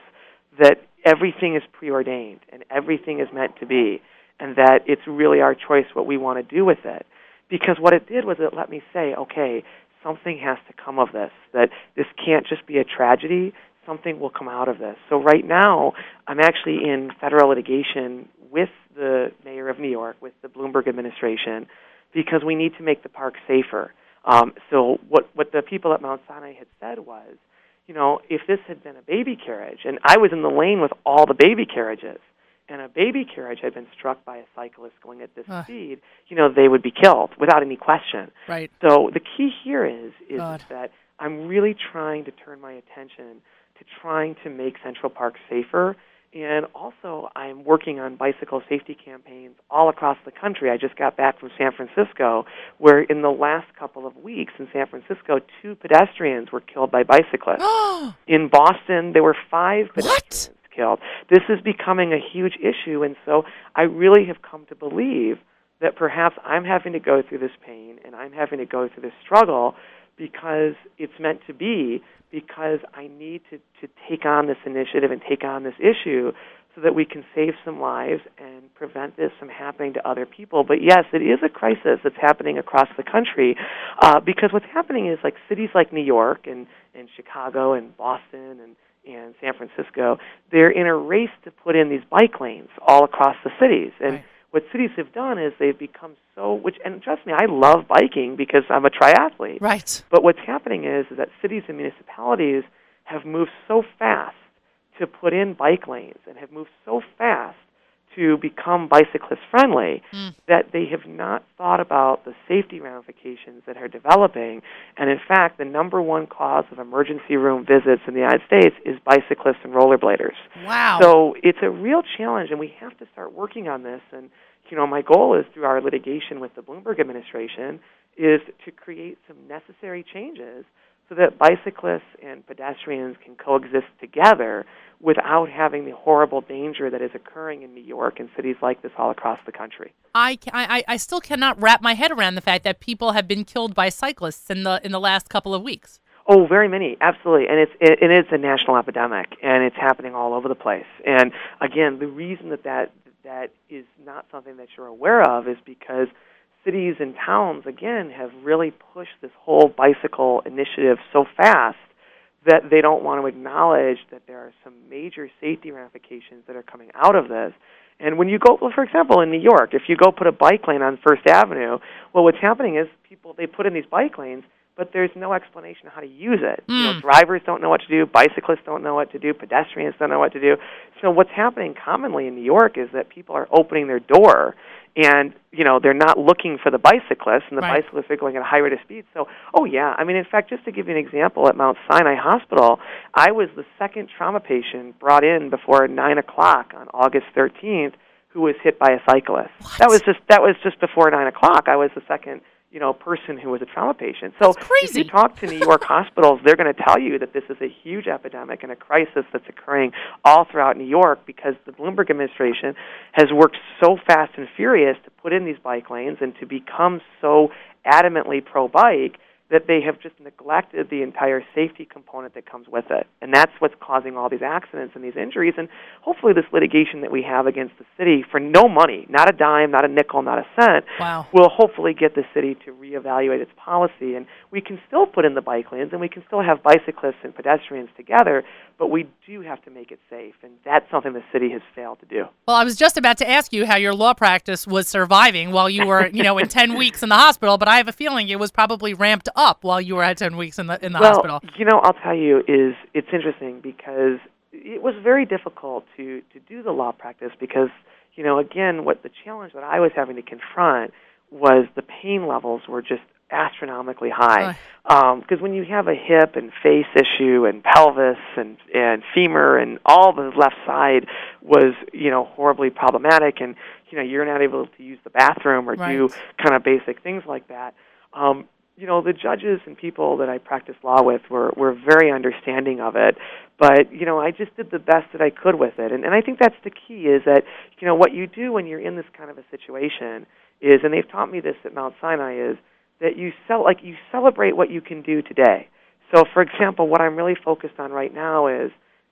that everything is preordained and everything is meant to be, and that it's really our choice what we want to do with it. Because what it did was it let me say, okay, something has to come of this, that this can't just be a tragedy. Something will come out of this. So right now, I'm actually in federal litigation with the mayor of New York, with the Bloomberg administration, because we need to make the park safer. Um, so what, what the people at Mount Sinai had said was, you know, if this had been a baby carriage, and I was in the lane with all the baby carriages, and a baby carriage had been struck by a cyclist going at this uh, speed, you know, they would be killed without any question. Right. So the key here is is God. that I'm really trying to turn my attention to trying to make Central Park safer. And also, I'm working on bicycle safety campaigns all across the country. I just got back from San Francisco, where in the last couple of weeks in San Francisco, two pedestrians were killed by bicyclists. In Boston, there were five pedestrians what? killed. This is becoming a huge issue, and so I really have come to believe that perhaps I'm having to go through this pain and I'm having to go through this struggle because it's meant to be, because I need to, to take on this initiative and take on this issue so that we can save some lives and prevent this from happening to other people. But yes, it is a crisis that's happening across the country uh, because what's happening is like cities like New York and, and Chicago and Boston and, and San Francisco, they're in a race to put in these bike lanes all across the cities. And right. What cities have done is they've become so, which, and trust me, I love biking because I'm a triathlete. Right. But what's happening is, is that cities and municipalities have moved so fast to put in bike lanes and have moved so fast to become bicyclist-friendly mm. that they have not thought about the safety ramifications that are developing. And, in fact, the number one cause of emergency room visits in the United States is bicyclists and rollerbladers. Wow. So it's a real challenge, and we have to start working on this. And, you know, my goal is through our litigation with the Bloomberg administration is to create some necessary changes so that bicyclists and pedestrians can coexist together without having the horrible danger that is occurring in New York and cities like this all across the country. I, I, I still cannot wrap my head around the fact that people have been killed by cyclists in the in the last couple of weeks. Oh, very many, absolutely. And it's, it, it is a national epidemic, and it's happening all over the place. And, again, the reason that that, that is not something that you're aware of is because cities and towns, again, have really pushed this whole bicycle initiative so fast that they don't want to acknowledge that there are some major safety ramifications that are coming out of this. And when you go, well, for example, in New York, if you go put a bike lane on First Avenue, well, what's happening is people, they put in these bike lanes, but there's no explanation of how to use it. Mm. You know, drivers don't know what to do, bicyclists don't know what to do, pedestrians don't know what to do. So what's happening commonly in New York is that people are opening their door and, you know, they're not looking for the bicyclists, and the right. bicyclists are going at a high rate of speed. So, oh, yeah. I mean, in fact, just to give you an example, at Mount Sinai Hospital, I was the second trauma patient brought in before nine o'clock on August thirteenth who was hit by a cyclist. What? That was just that was just before nine o'clock. I was the second you know, person who was a trauma patient. So if you talk to New York hospitals, they're going to tell you that this is a huge epidemic and a crisis that's occurring all throughout New York because the Bloomberg administration has worked so fast and furious to put in these bike lanes and to become so adamantly pro-bike that they have just neglected the entire safety component that comes with it. And that's what's causing all these accidents and these injuries. And hopefully this litigation that we have against the city for no money, not a dime, not a nickel, not a cent, wow. will hopefully get the city to reevaluate its policy. And we can still put in the bike lanes and we can still have bicyclists and pedestrians together, but we do have to make it safe. And that's something the city has failed to do. Well, I was just about to ask you how your law practice was surviving while you were, you know, in ten weeks in the hospital, but I have a feeling it was probably ramped up. up while you were at ten weeks in the in the well, hospital. You know, I'll tell you, is it's interesting because it was very difficult to, to do the law practice because, you know, again, what the challenge that I was having to confront was the pain levels were just astronomically high. Because uh. um, when you have a hip and face issue and pelvis and, and femur and all the left side was, you know, horribly problematic and, you know, you're not able to use the bathroom or right. do kind of basic things like that. Um You know, the judges and people that I practice law with were, were very understanding of it. But, you know, I just did the best that I could with it. And, and I think that's the key is that, you know, what you do when you're in this kind of a situation is, and they've taught me this at Mount Sinai, is that you cel- like you celebrate what you can do today. So, for example, what I'm really focused on right now is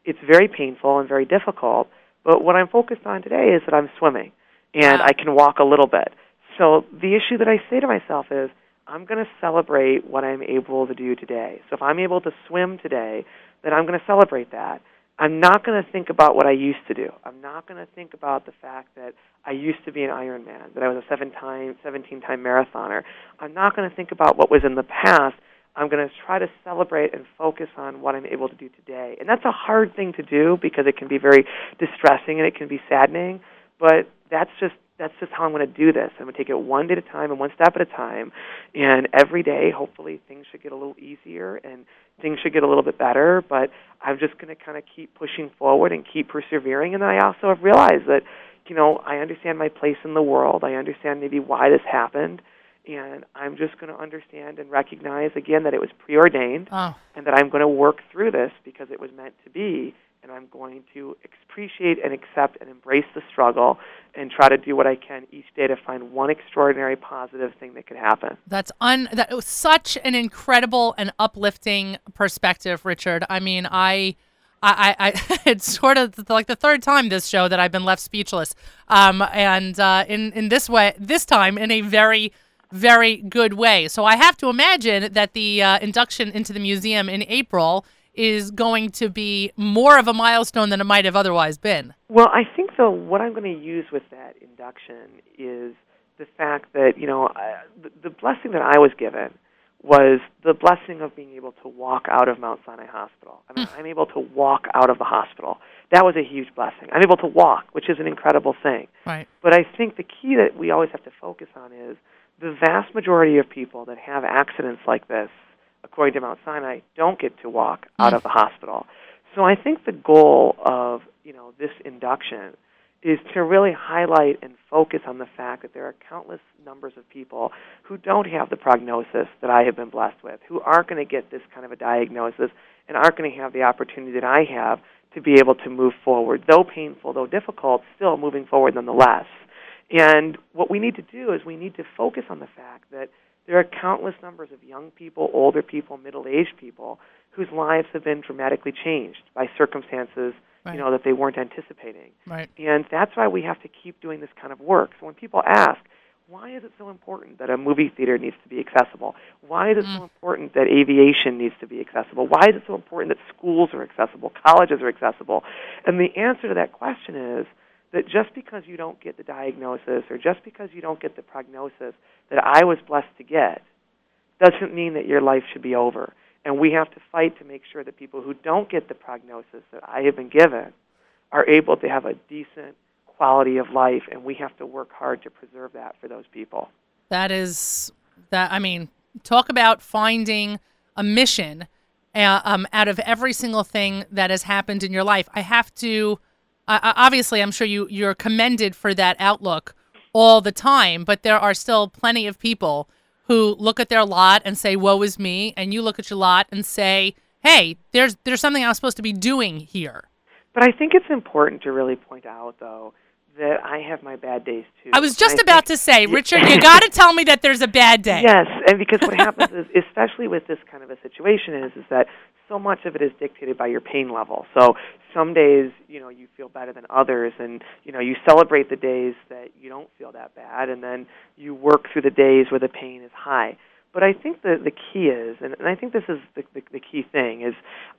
it's very painful and very difficult, but what I'm focused on today is that I'm swimming and I can walk a little bit. So the issue that I say to myself is, I'm going to celebrate what I'm able to do today. So if I'm able to swim today, then I'm going to celebrate that. I'm not going to think about what I used to do. I'm not going to think about the fact that I used to be an Ironman, that I was a seven-time, seventeen-time marathoner. I'm not going to think about what was in the past. I'm going to try to celebrate and focus on what I'm able to do today. And that's a hard thing to do because it can be very distressing and it can be saddening, but that's just that's just how I'm going to do this. I'm going to take it one day at a time and one step at a time. And every day, hopefully, things should get a little easier and things should get a little bit better. But I'm just going to kind of keep pushing forward and keep persevering. And I also have realized that, you know, I understand my place in the world. I understand maybe why this happened. And I'm just going to understand and recognize, again, that it was preordained oh. and that I'm going to work through this because it was meant to be. And I'm going to appreciate and accept and embrace the struggle and try to do what I can each day to find one extraordinary positive thing that could happen. That's un- that was such an incredible and uplifting perspective, Richard. I mean, I, I, I it's sort of like the third time this show that I've been left speechless. Um, and uh, in, in this way, this time in a very, very good way. So I have to imagine that the uh, induction into the museum in April is going to be more of a milestone than it might have otherwise been. Well, I think, though, what I'm going to use with that induction is the fact that, you know, I, the blessing that I was given was the blessing of being able to walk out of Mount Sinai Hospital. I mean, mm. I'm able to walk out of the hospital. That was a huge blessing. I'm able to walk, which is an incredible thing. Right. But I think the key that we always have to focus on is the vast majority of people that have accidents like this, according to Mount Sinai, don't get to walk out of the hospital. So I think the goal of, you know, this induction is to really highlight and focus on the fact that there are countless numbers of people who don't have the prognosis that I have been blessed with, who aren't going to get this kind of a diagnosis and aren't going to have the opportunity that I have to be able to move forward, though painful, though difficult, still moving forward nonetheless. And what we need to do is we need to focus on the fact that there are countless numbers of young people, older people, middle-aged people whose lives have been dramatically changed by circumstances, right. you know, that they weren't anticipating. Right. And that's why we have to keep doing this kind of work. So when people ask, why is it so important that a movie theater needs to be accessible? Why is it mm. so important that aviation needs to be accessible? Why is it so important that schools are accessible, colleges are accessible? And the answer to that question is, that just because you don't get the diagnosis or just because you don't get the prognosis that I was blessed to get doesn't mean that your life should be over. And we have to fight to make sure that people who don't get the prognosis that I have been given are able to have a decent quality of life, and we have to work hard to preserve that for those people. That is, that I mean, talk about finding a mission uh, um, out of every single thing that has happened in your life. I have to... Uh, obviously, I'm sure you, you're commended for that outlook all the time, but there are still plenty of people who look at their lot and say, woe is me, and you look at your lot and say, hey, there's there's something I'm supposed to be doing here. But I think it's important to really point out, though, that I have my bad days, too. I was just I about think- to say, Richard, you got to tell me that there's a bad day. Yes, and because what happens is, especially with this kind of a situation, is is that so much of it is dictated by your pain level. So some days, you know, you feel better than others, and, you know, you celebrate the days that you don't feel that bad, and then you work through the days where the pain is high. But I think the, the key is, and, and I think this is the, the, the key thing, is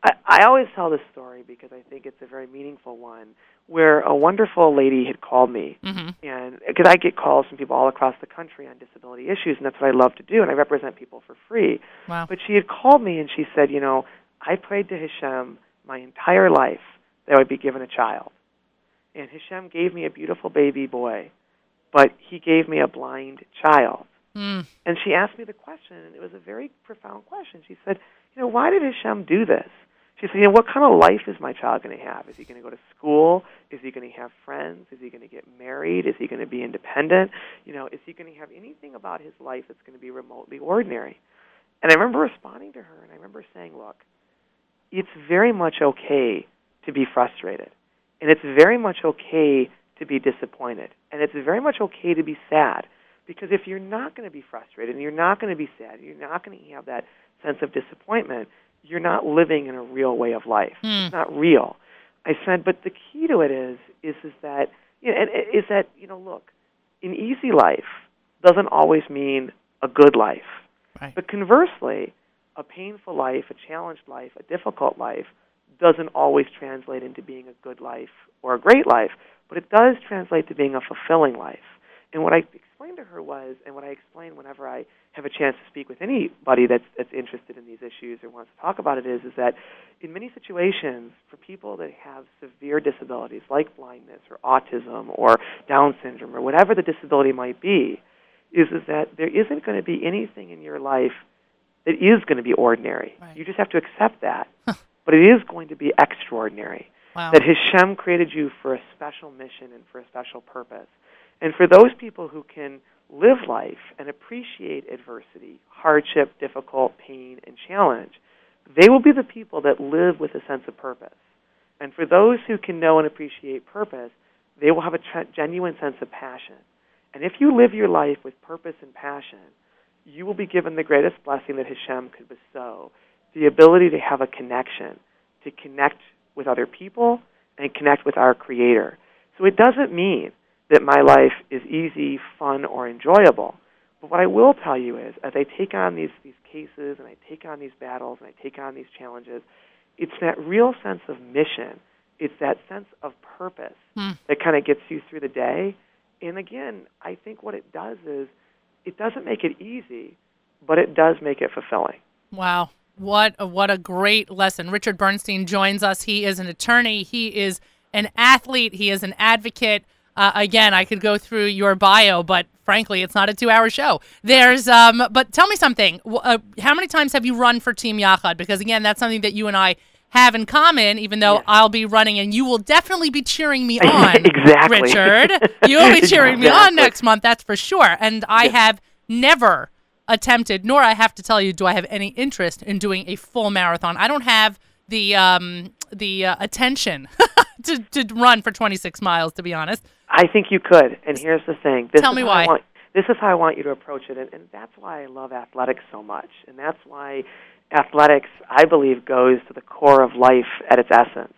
I, I always tell this story because I think it's a very meaningful one, where a wonderful lady had called me, mm-hmm. and because I get calls from people all across the country on disability issues, and that's what I love to do, and I represent people for free. Wow. But she had called me, and she said, you know, I prayed to Hashem my entire life that I would be given a child. And Hashem gave me a beautiful baby boy, but he gave me a blind child. Mm. And she asked me the question, and it was a very profound question. She said, you know, why did Hashem do this? She said, you know, what kind of life is my child going to have? Is he going to go to school? Is he going to have friends? Is he going to get married? Is he going to be independent? You know, is he going to have anything about his life that's going to be remotely ordinary? And I remember responding to her, and I remember saying, look, it's very much okay to be frustrated, and it's very much okay to be disappointed, and it's very much okay to be sad, because if you're not going to be frustrated and you're not going to be sad, you're not going to have that sense of disappointment, you're not living in a real way of life. Mm. It's not real. I said, but the key to it is, is, is that, you know, is that, you know, look, an easy life doesn't always mean a good life. Right. But conversely, a painful life, a challenged life, a difficult life doesn't always translate into being a good life or a great life, but it does translate to being a fulfilling life. And what I explained to her was, and what I explain whenever I have a chance to speak with anybody that's, that's interested in these issues or wants to talk about it, is, is that in many situations, for people that have severe disabilities like blindness or autism or Down syndrome or whatever the disability might be, is, is that there isn't going to be anything in your life that is going to be ordinary. Right. You just have to accept that. Huh. But it is going to be extraordinary. Wow. That Hashem created you for a special mission and for a special purpose. And for those people who can live life and appreciate adversity, hardship, difficult, pain, and challenge, they will be the people that live with a sense of purpose. And for those who can know and appreciate purpose, they will have a tr- genuine sense of passion. And if you live your life with purpose and passion, you will be given the greatest blessing that Hashem could bestow, the ability to have a connection, to connect with other people and connect with our Creator. So it doesn't mean that my life is easy, fun, or enjoyable. But what I will tell you is, as I take on these, these cases and I take on these battles and I take on these challenges, it's that real sense of mission. It's that sense of purpose mm. that kind of gets you through the day. And again, I think what it does is it doesn't make it easy, but it does make it fulfilling. Wow. What a, what a great lesson. Richard Bernstein joins us. He is an attorney. He is an athlete. He is an advocate. Uh, again, I could go through your bio, but frankly, it's not a two-hour show. There's, um, but tell me something. Uh, how many times have you run for Team Yachad? Because again, that's something that you and I have in common, even though yes. I'll be running, and you will definitely be cheering me on, exactly. Richard. You'll be cheering exactly. me on next month, that's for sure. And I yes. have never attempted, nor I have to tell you, do I have any interest in doing a full marathon. I don't have the um, the uh, attention to, to run for twenty-six miles, to be honest. I think you could, and here's the thing. This Tell me why. Want, this is how I want you to approach it, and, and that's why I love athletics so much, and that's why athletics, I believe, goes to the core of life at its essence.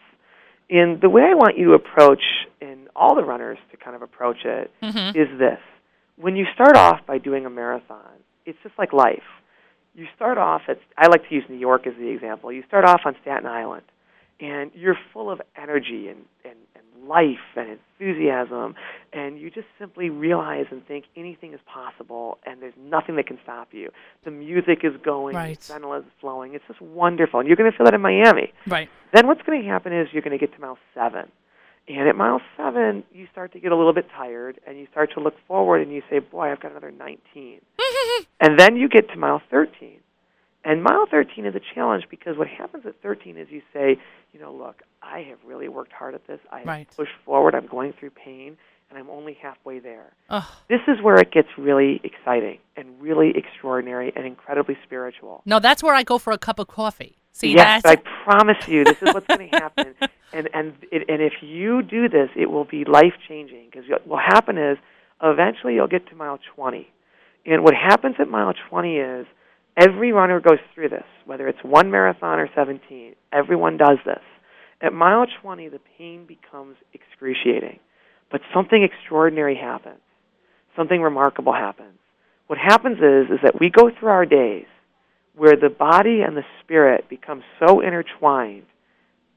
And the way I want you to approach, and all the runners to kind of approach it, mm-hmm. is this. When you start off by doing a marathon, it's just like life. You start off at, I like to use New York as the example, you start off on Staten Island, and you're full of energy and, and, and life and enthusiasm, and you just simply realize and think anything is possible, and there's nothing that can stop you. The music is going, right. the adrenaline is flowing. It's just wonderful, and you're going to feel that in Miami. Right. Then what's going to happen is you're going to get to mile seven, and at mile seven, you start to get a little bit tired, and you start to look forward, and you say, boy, I've got another nineteen. And then you get to mile thirteen. And mile thirteen is a challenge because what happens at thirteen is you say, you know, look, I have really worked hard at this. I have right. pushed forward. I'm going through pain, and I'm only halfway there. Ugh. This is where it gets really exciting and really extraordinary and incredibly spiritual. No, that's where I go for a cup of coffee. See, yes, that's... I promise you, this is what's going to happen. And and it, and if you do this, it will be life-changing because what will happen is eventually you'll get to mile twenty. And what happens at mile twenty is every runner goes through this, whether it's one marathon or seventeen. Everyone does this. At mile twenty, the pain becomes excruciating. But something extraordinary happens. Something remarkable happens. What happens is, is that we go through our days where the body and the spirit become so intertwined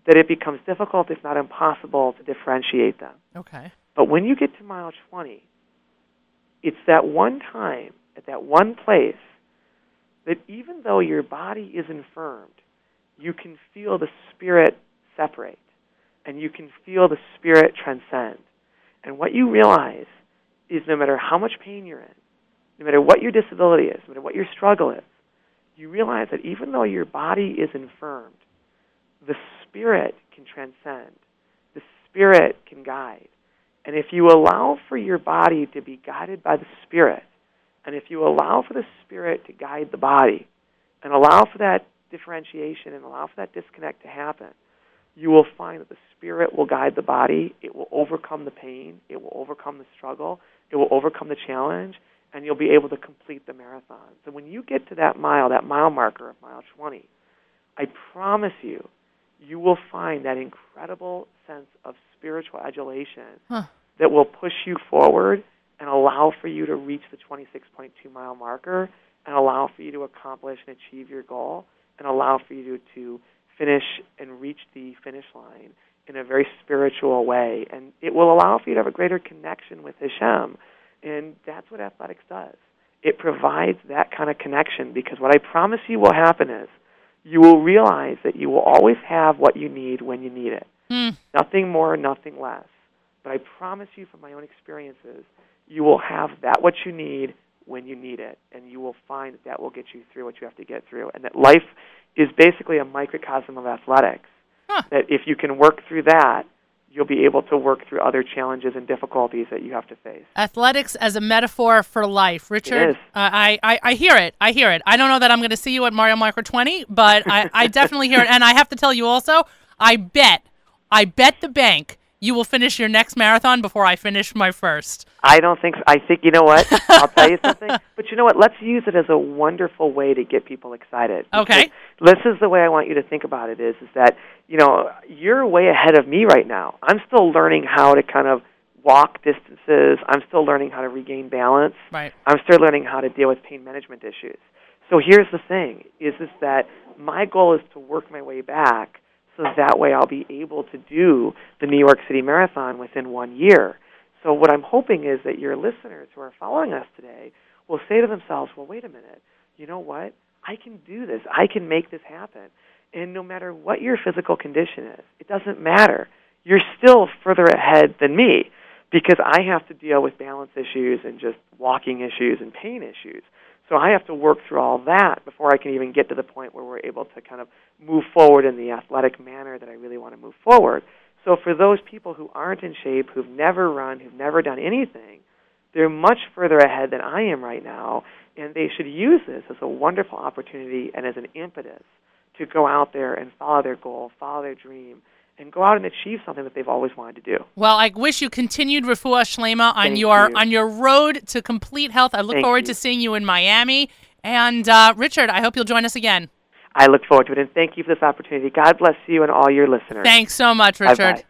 that it becomes difficult, if not impossible, to differentiate them. Okay. But when you get to mile twenty, it's that one time, at that one place, that even though your body is infirmed, you can feel the spirit separate, and you can feel the spirit transcend. And what you realize is no matter how much pain you're in, no matter what your disability is, no matter what your struggle is, you realize that even though your body is infirmed, the spirit can transcend. The spirit can guide. And if you allow for your body to be guided by the spirit, and if you allow for the spirit to guide the body and allow for that differentiation and allow for that disconnect to happen, you will find that the spirit will guide the body. It will overcome the pain. It will overcome the struggle. It will overcome the challenge, and you'll be able to complete the marathon. So when you get to that mile, that mile marker of mile twenty, I promise you, you will find that incredible sense of spiritual adulation huh. that will push you forward and allow for you to reach the twenty-six point two mile marker and allow for you to accomplish and achieve your goal and allow for you to finish and reach the finish line in a very spiritual way. And it will allow for you to have a greater connection with Hashem. And that's what athletics does. It provides that kind of connection, because what I promise you will happen is you will realize that you will always have what you need when you need it. Mm. Nothing more, nothing less. But I promise you from my own experiences, you will have that what you need when you need it, and you will find that that will get you through what you have to get through, and that life is basically a microcosm of athletics, huh. that if you can work through that, you'll be able to work through other challenges and difficulties that you have to face. Athletics as a metaphor for life. Richard, uh, I, I, I hear it. I hear it. I don't know that I'm going to see you at Mario Micro twenty, but I, I definitely hear it. And I have to tell you also, I bet, I bet the bank you will finish your next marathon before I finish my first. I don't think so. I think, you know what, I'll tell you something. But you know what, let's use it as a wonderful way to get people excited. Okay. This is the way I want you to think about it is, is that, you know, you're way ahead of me right now. I'm still learning how to kind of walk distances. I'm still learning how to regain balance. Right. I'm still learning how to deal with pain management issues. So here's the thing, is, is that my goal is to work my way back, so that way I'll be able to do the New York City Marathon within one year. So what I'm hoping is that your listeners who are following us today will say to themselves, well, wait a minute, you know what? I can do this. I can make this happen. And no matter what your physical condition is, it doesn't matter. You're still further ahead than me, because I have to deal with balance issues and just walking issues and pain issues. So I have to work through all that before I can even get to the point where we're able to kind of move forward in the athletic manner that I really want to move forward. So for those people who aren't in shape, who've never run, who've never done anything, they're much further ahead than I am right now, and they should use this as a wonderful opportunity and as an impetus to go out there and follow their goal, follow their dream, and go out and achieve something that they've always wanted to do. Well, I wish you continued refuah shlema on Thank your you. on your road to complete health. I look Thank forward you. to seeing you in Miami. And, uh, Richard, I hope you'll join us again. I look forward to it, and thank you for this opportunity. God bless you and all your listeners. Thanks so much, Richard. Bye-bye.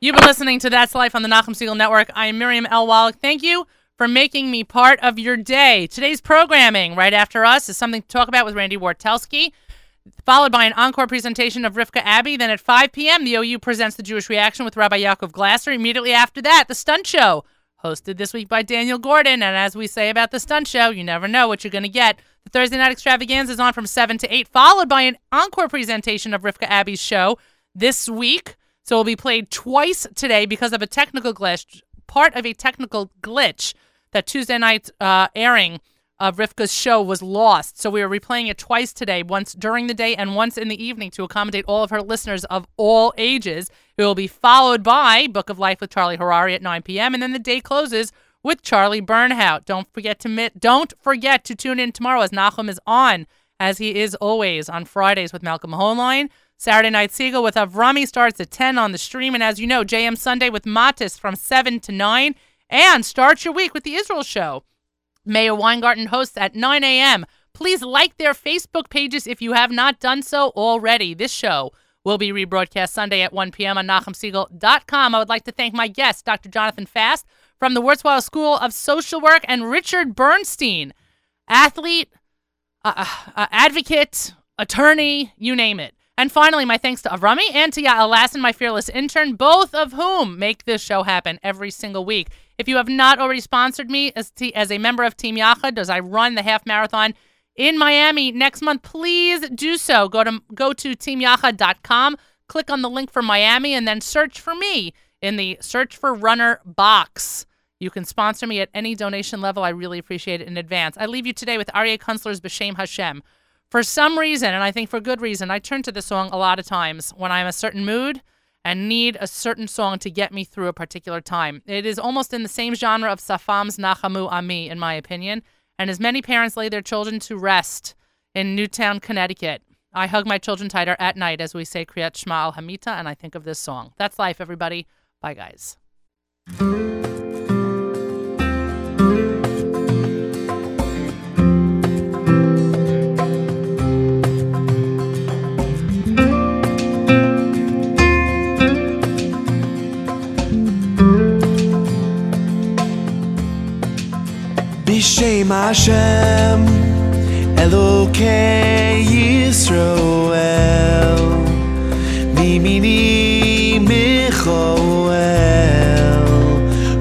You've been listening to That's Life on the Nachum Segal Network. I am Miriam L. Wallach. Thank you for making me part of your day. Today's programming, right after us, is Something to Talk About with Randy Wartelski, followed by an encore presentation of Rivka Abbey. Then at five p.m., the O U presents The Jewish Reaction with Rabbi Yaakov Glasser. Immediately after that, The Stunt Show, hosted this week by Daniel Gordon. And as we say about The Stunt Show, you never know what you're going to get. The Thursday Night Extravaganza is on from seven to eight, followed by an encore presentation of Rivka Abbey's show this week. So it will be played twice today because of a technical glitch, part of a technical glitch that Tuesday night's uh, airing of Rivka's show was lost. So we are replaying it twice today, once during the day and once in the evening, to accommodate all of her listeners of all ages. It will be followed by Book of Life with Charlie Harari at nine p.m. and then the day closes with Charlie Bernhout. Don't forget to mit- don't forget to tune in tomorrow, as Nachum is on, as he is always on Fridays, with Malcolm Hoenlein. Saturday Night Segal with Avrami starts at ten on the stream. And as you know, J M Sunday with Matis from seven to nine. And start your week with The Israel Show. Mayor Weingarten hosts at nine a.m. Please like their Facebook pages if you have not done so already. This show will be rebroadcast Sunday at one p.m. on nachum segal dot com. I would like to thank my guests, Doctor Jonathan Fast from the Wurzweiler School of Social Work, and Richard Bernstein, athlete, uh, uh, advocate, attorney, you name it. And finally, my thanks to Avrami and to Yael Lassen, my fearless intern, both of whom make this show happen every single week. If you have not already sponsored me as, t- as a member of Team Yachad, as I run the half marathon in Miami next month, please do so. Go to go to team yachad dot com, click on the link for Miami, and then search for me in the Search for Runner box. You can sponsor me at any donation level. I really appreciate it in advance. I leave you today with Aryeh Kunstler's B'Shem Hashem. For some reason, and I think for good reason, I turn to this song a lot of times when I'm in a certain mood and need a certain song to get me through a particular time. It is almost in the same genre of Safam's Nachamu Ami, in my opinion. And as many parents lay their children to rest in Newtown, Connecticut, I hug my children tighter at night as we say Kriyat Shema Al Hamita, and I think of this song. That's life, everybody. Bye, guys. B'Shem Hashem, Elokei Yisroel, Mimini Michoel,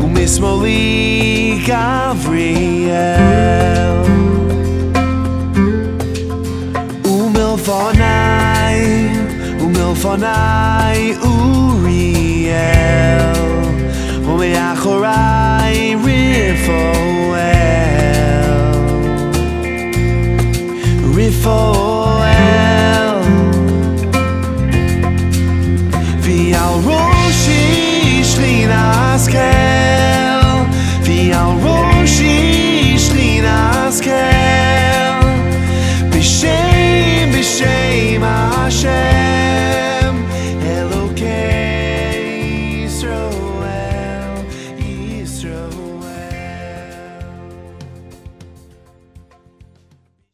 Umis Shmoli Gavriel Umilfonai, Umilfonai Uriel Umeachorai Rifoel Rifoel Vial Roshi Shlina Asker